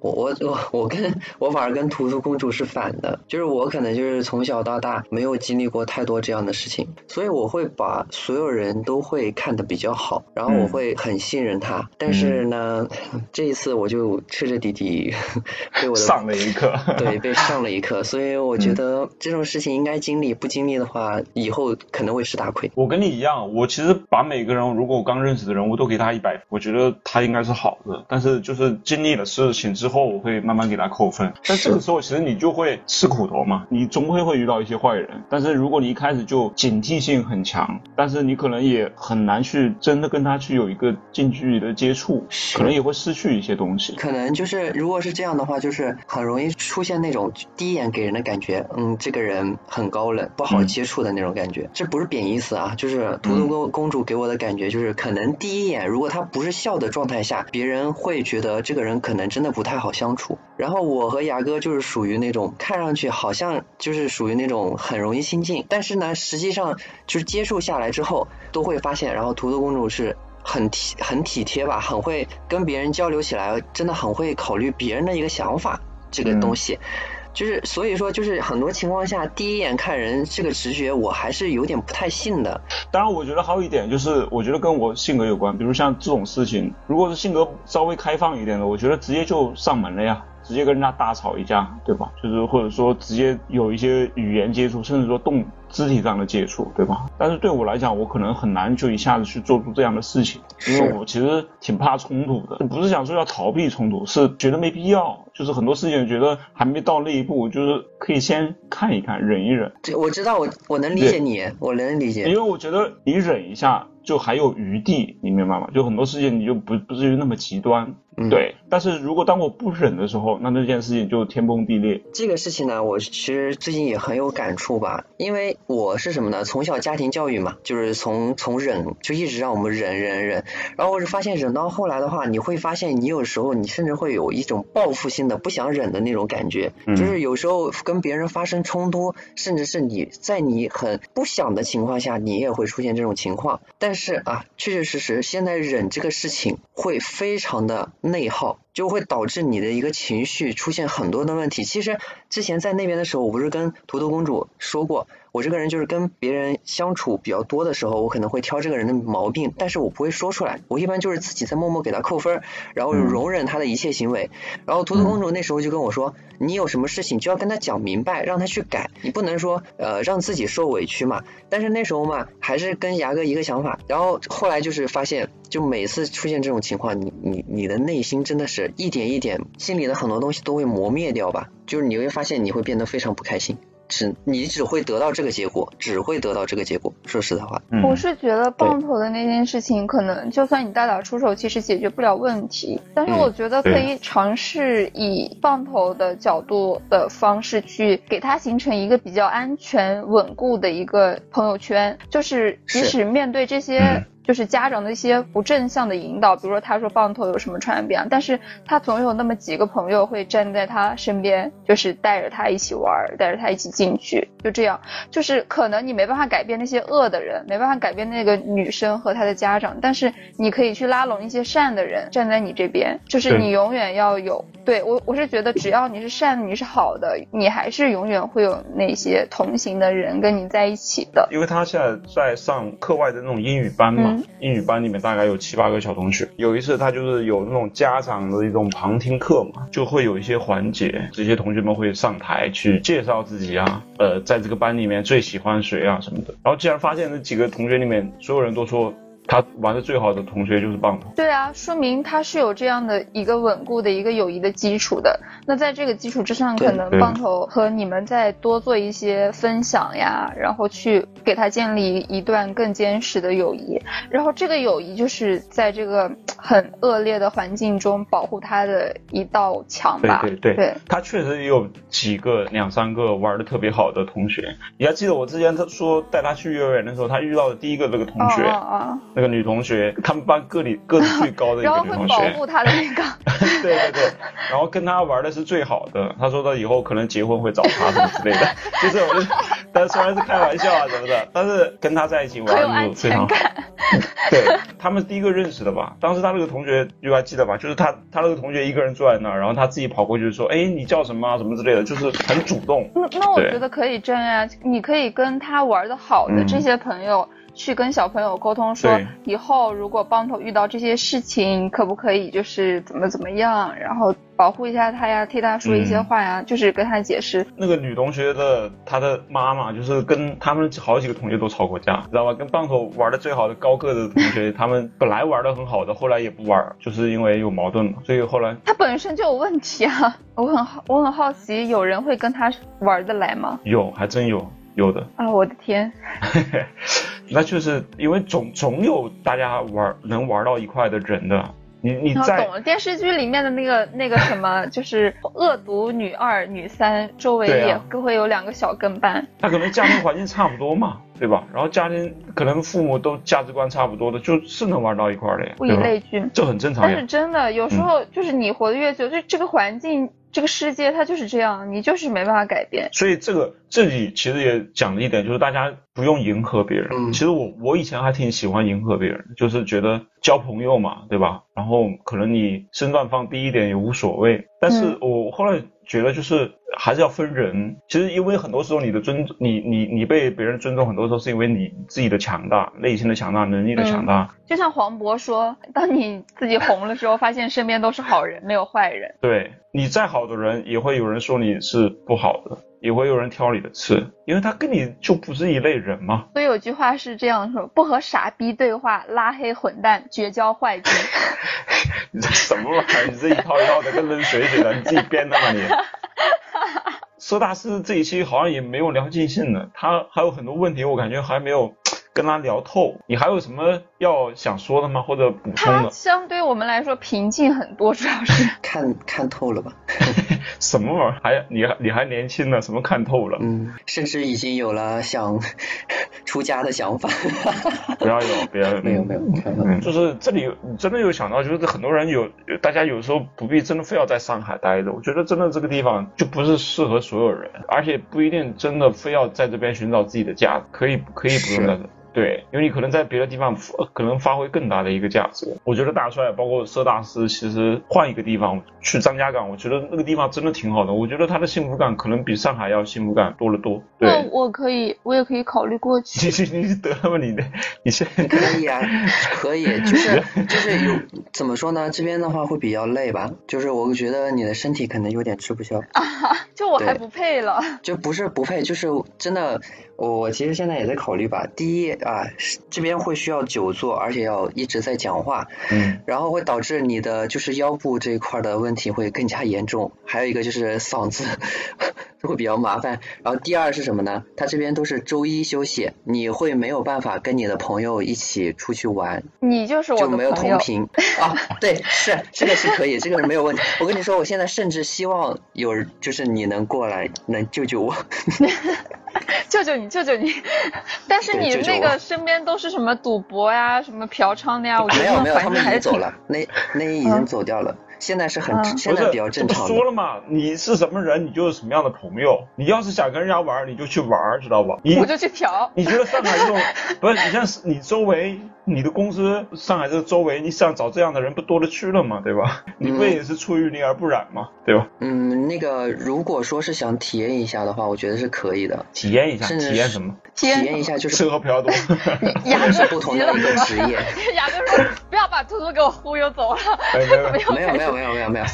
我我我跟我反而跟图图公主是反的，就是我可能就是从小到大没有经历过太多这样的事情，所以我会把所有人都会看得比较好，然后我会很信任他、嗯、但是呢、嗯、这一次我就彻彻底底被我的上了一课对，被上了一课，所以我觉得这种事情应该经历，不经历的话以后可能会吃大亏。我跟你一样，我其实把每个人，如果我刚认识的人我都给他一百分，我觉得他应该是好的，但是就是经历了事情之后之后我会慢慢给他扣分，但这个时候其实你就会吃苦头嘛，你总会会遇到一些坏人，但是如果你一开始就警惕性很强，但是你可能也很难去真的跟他去有一个近距离的接触，可能也会失去一些东西。可能就是如果是这样的话，就是很容易出现那种第一眼给人的感觉，嗯，这个人很高冷，不好接触的那种感觉、嗯、这不是贬义词啊，就是图图公主给我的感觉就是可能第一眼如果他不是笑的状态下，别人会觉得这个人可能真的不太好相处。然后我和牙哥就是属于那种看上去好像就是属于那种很容易亲近，但是呢实际上就是接触下来之后都会发现，然后图图公主是很体很体贴吧，很会跟别人交流起来，真的很会考虑别人的一个想法这个东西、嗯，就是所以说就是很多情况下第一眼看人这个直觉我还是有点不太信的。当然我觉得还有一点就是我觉得跟我性格有关，比如像这种事情如果是性格稍微开放一点的，我觉得直接就上门了呀，直接跟人家大吵一架，对吧，就是或者说直接有一些语言接触，甚至说动肢体上的接触，对吧。但是对我来讲我可能很难就一下子去做出这样的事情，因为我其实挺怕冲突的，不是想说要逃避冲突，是觉得没必要，就是很多事情觉得还没到那一步，就是可以先看一看，忍一忍。我知道我我能理解你，我能理解，因为我觉得你忍一下就还有余地，你明白吗？就很多事情你就不不至于那么极端、嗯、对。但是如果当我不忍的时候，那这件事情就天崩地裂。这个事情呢我其实最近也很有感触吧，因为我是什么呢，从小家庭教育嘛，就是从从忍就一直让我们忍忍忍，然后我就发现忍到后来的话，你会发现你有时候你甚至会有一种报复性的不想忍的那种感觉、嗯、就是有时候跟别人发生冲突，甚至是你在你很不想的情况下你也会出现这种情况。但是是啊，确确实实现在忍这个事情会非常的内耗，就会导致你的一个情绪出现很多的问题。其实之前在那边的时候我不是跟图图公主说过，我这个人就是跟别人相处比较多的时候我可能会挑这个人的毛病，但是我不会说出来，我一般就是自己在默默给他扣分，然后容忍他的一切行为。然后图图公主那时候就跟我说，你有什么事情就要跟他讲明白，让他去改，你不能说呃让自己受委屈嘛。但是那时候嘛还是跟牙哥一个想法，然后后来就是发现就每次出现这种情况，你你你的内心真的是一点一点，心里的很多东西都会磨灭掉吧，就是你会发现你会变得非常不开心，只你只会得到这个结果，只会得到这个结果。说实在话，我是觉得棒头的那件事情，可能就算你大打出手，其实解决不了问题。但是我觉得可以尝试以棒头的角度的方式去给它形成一个比较安全稳固的一个朋友圈，就是即使面对这些。就是家长的一些不正向的引导，比如说他说棒头有什么传染病，但是他总有那么几个朋友会站在他身边，就是带着他一起玩，带着他一起进去，就这样。就是可能你没办法改变那些恶的人，没办法改变那个女生和她的家长，但是你可以去拉拢一些善的人站在你这边，就是你永远要有，对，我我是觉得只要你是善的，你是好的，你还是永远会有那些同行的人跟你在一起的。因为他现在在上课外的那种英语班嘛、嗯，英语班里面大概有七八个小同学，有一次他就是有那种家长的一种旁听课嘛，就会有一些环节，这些同学们会上台去介绍自己啊，呃，在这个班里面最喜欢谁啊什么的。然后竟然发现这几个同学里面，所有人都说他玩的最好的同学就是棒头。对啊，说明他是有这样的一个稳固的一个友谊的基础的。那在这个基础之上，可能棒头和你们再多做一些分享呀，然后去给他建立一段更坚实的友谊。然后这个友谊就是在这个很恶劣的环境中保护他的一道墙吧。对对 对, 对他确实也有几个两三个玩的特别好的同学，你还记得我之前他说带他去幼儿园的时候，他遇到的第一个这个同学、哦哦哦、那个女同学，他们班个子个子最高的一个女同学，然后会保护他的那个对对对，然后跟他玩的是最好的，他说他以后可能结婚会找他什么之类的就是我就但虽然是开玩笑啊什么的，但是跟他在一起玩就非常好对，他们第一个认识的吧，当时他那个同学就还记得吧，就是他他那个同学一个人坐在那儿，然后他自己跑过去说，哎，你叫什么啊什么之类的，就是很主动。那那我觉得可以这样啊，你可以跟他玩的好的这些朋友、嗯，去跟小朋友沟通说，以后如果帮头遇到这些事情，可不可以就是怎么怎么样，然后保护一下他呀，替他说一些话呀、嗯、就是跟他解释。那个女同学的她的妈妈就是跟他们好几个同学都吵过架，知道吧，跟棒头玩的最好的高个的同学他们本来玩的很好的后来也不玩，就是因为有矛盾嘛，所以后来他本身就有问题啊。我很好我很好奇，有人会跟他玩得来吗？有，还真有有的啊、哦！我的天，那就是因为总总有大家玩能玩到一块的人的。你你在懂了电视剧里面的那个那个什么，就是恶毒女二、女三周围也会有两个小跟班。那、啊、可能家庭环境差不多嘛，对吧？然后家庭可能父母都价值观差不多的，就是能玩到一块的呀。物以类聚，这很正常。但是真的有时候就是你活得越久，就、嗯、这个环境。这个世界它就是这样，你就是没办法改变。所以这个这里其实也讲了一点，就是大家不用迎合别人、嗯、其实我我以前还挺喜欢迎合别人，就是觉得交朋友嘛，对吧，然后可能你身段放低一点也无所谓，但是我后来觉得就是还是要分人。其实因为很多时候你的尊你你你被别人尊重，很多时候是因为你自己的强大，内心的强大，能力的强大、嗯、就像黄渤说，当你自己红了之后发现身边都是好人没有坏人。对，你再好的人也会有人说你是不好的，也会有人挑你的刺，因为他跟你就不是一类人嘛。所以有句话是这样说，不和傻逼对话，拉黑混蛋，绝交坏军你这什么玩意儿？你这一套一套的跟扔水水的，你自己编的吗你？佘大师这一期好像也没有聊尽兴呢，他还有很多问题我感觉还没有跟他聊透。你还有什么要想说的吗，或者补充的？他相对我们来说平静很多，主要是看看透了吧什么玩意儿？还你你还年轻呢，什么看透了？嗯，甚至已经有了想出家的想法不要有，不要有，没有没有、嗯、就是这里真的有想到，就是很多人有，大家有时候不必真的非要在上海待着，我觉得真的这个地方就不是适合所有人，而且不一定真的非要在这边寻找自己的价值，可以可以不用在这。对，因为你可能在别的地方可能发挥更大的一个价值。我觉得大帅包括佘大师其实换一个地方去张家港，我觉得那个地方真的挺好的，我觉得他的幸福感可能比上海要幸福感多得多。对，那我可以我也可以考虑过去你你得了吗？你的你现在可以啊可以就是就是有怎么说呢，这边的话会比较累吧，就是我觉得你的身体可能有点吃不消啊，就我还不配了，就不是不配，就是真的我其实现在也在考虑吧。第一啊，这边会需要久坐，而且要一直在讲话，嗯，然后会导致你的就是腰部这一块的问题会更加严重，还有一个就是嗓子会比较麻烦。然后第二是什么呢？他这边都是周一休息，你会没有办法跟你的朋友一起出去玩，你就是我的朋友，就没有同频啊。对，是这个是可以，这个是没有问题。我跟你说，我现在甚至希望有，就是你能过来，能救救我。救救你救救你但是你那个身边都是什么赌博呀什么嫖娼的呀，我觉得没有没有，他们已经走了，那那已经走掉了、嗯、现在是很、嗯、现在比较正常的。不说了嘛，你是什么人你就是什么样的朋友，你要是想跟人家玩你就去玩，知道吧？我就去嫖。你觉得上海这种不是你像你周围你的公司上海这周围你想找这样的人不多的去了嘛，对吧？你不也是出淤泥而不染嘛，对吧？嗯，那个如果说是想体验一下的话，我觉得是可以的。体验一下，体验什么？体验一下就是吃喝嫖赌，牙是不同的一个职业。牙哥说：“不要把兔兔给我忽悠走了。哎”没有没有没有没有没有没有，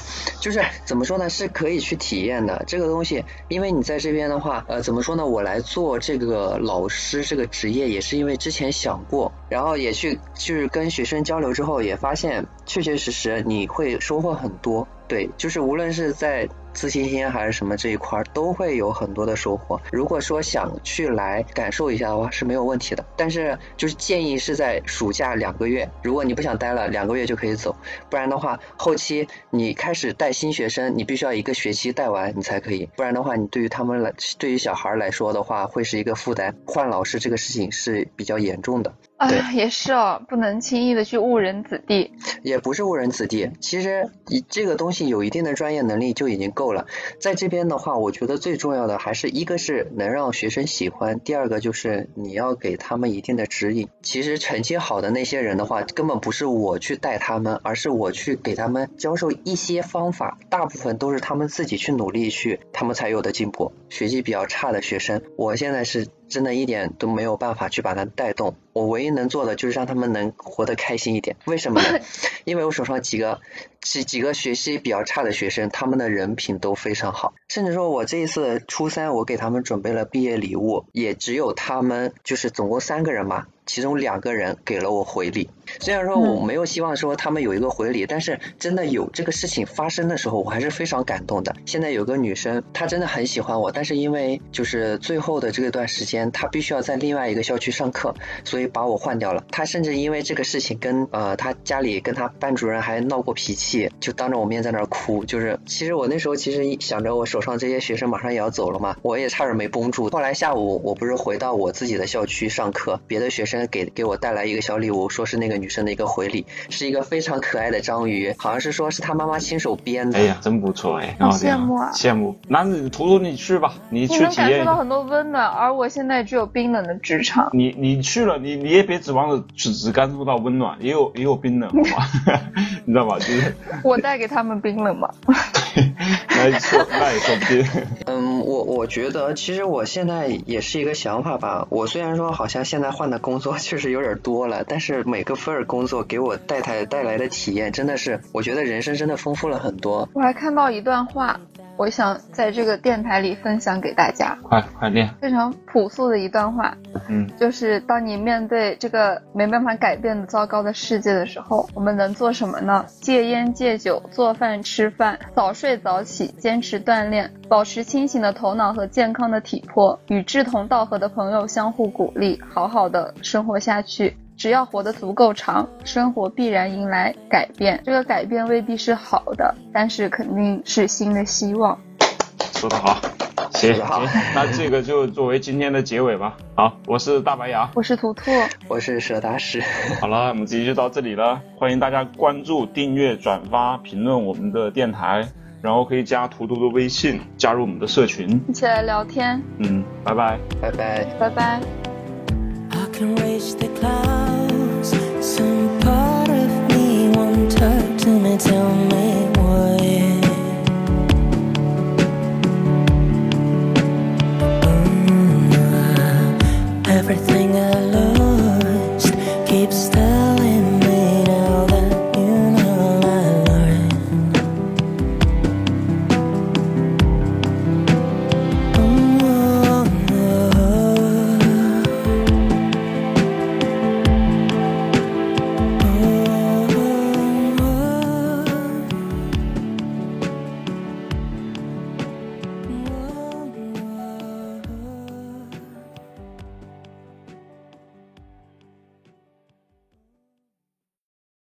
就是怎么说呢？是可以去体验的这个东西，因为你在这边的话，呃，怎么说呢？我来做这个老师这个职业，也是因为之前想过，然后也去。去就是跟学生交流之后也发现确确实实你会收获很多。对，就是无论是在自信心还是什么这一块都会有很多的收获。如果说想去来感受一下的话是没有问题的，但是就是建议是在暑假两个月，如果你不想待了两个月就可以走，不然的话后期你开始带新学生你必须要一个学期带完你才可以，不然的话你对于他们来对于小孩来说的话会是一个负担，换老师这个事情是比较严重的。啊，也是哦，不能轻易的去误人子弟，也不是误人子弟，其实这个东西有一定的专业能力就已经够了。在这边的话我觉得最重要的还是一个是能让学生喜欢，第二个就是你要给他们一定的指引。其实成绩好的那些人的话根本不是我去带他们，而是我去给他们教授一些方法，大部分都是他们自己去努力去他们才有的进步。学习比较差的学生我现在是真的一点都没有办法去把它带动，我唯一能做的就是让他们能活得开心一点。为什么呢？因为我手上几个几几个学习比较差的学生他们的人品都非常好，甚至说我这一次初三我给他们准备了毕业礼物，也只有他们就是总共三个人嘛，其中两个人给了我回礼，虽然说我没有希望说他们有一个回礼、嗯、但是真的有这个事情发生的时候我还是非常感动的。现在有个女生她真的很喜欢我，但是因为就是最后的这段时间她必须要在另外一个校区上课，所以把我换掉了。她甚至因为这个事情跟呃她家里跟她班主任还闹过脾气，就当着我面在那儿哭。就是其实我那时候其实想着我手上这些学生马上也要走了嘛，我也差点没绷住。后来下午我不是回到我自己的校区上课，别的学生给给我带来一个小礼物，说是那个女生的一个回礼，是一个非常可爱的章鱼，好像是说是她妈妈亲手编的。哎呀，真不错哎，好羡慕啊！羡慕，那图图你去吧，你去体验。我能感受到很多温暖，而我现在只有冰冷的职场。你你去了，你你也别指望着只只感受到温暖，也有也有冰冷，你知道吧？就是我带给他们冰冷嘛。那也说那也说不定。嗯，我我觉得其实我现在也是一个想法吧。我虽然说好像现在换的工作确实有点多了，但是每个份工作给我带来带来的体验真的是，我觉得人生真的丰富了很多。我还看到一段话，我想在这个电台里分享给大家。快快念！非常朴素的一段话，嗯，就是当你面对这个没办法改变的糟糕的世界的时候，我们能做什么呢？戒烟戒酒，做饭吃饭，早睡早起，坚持锻炼，保持清醒的头脑和健康的体魄，与志同道合的朋友相互鼓励，好好的生活下去。只要活得足够长，生活必然迎来改变。这个改变未必是好的，但是肯定是新的希望。说得好，行，那这个就作为今天的结尾吧。好，我是大白牙，我是图图，我是蛇大师。好了，我们今天就到这里了。欢迎大家关注、订阅、转发、评论我们的电台，然后可以加图图的微信，加入我们的社群，一起来聊天。嗯，拜拜，拜拜，拜拜。Can reach the clouds. Some part of me won't hurt.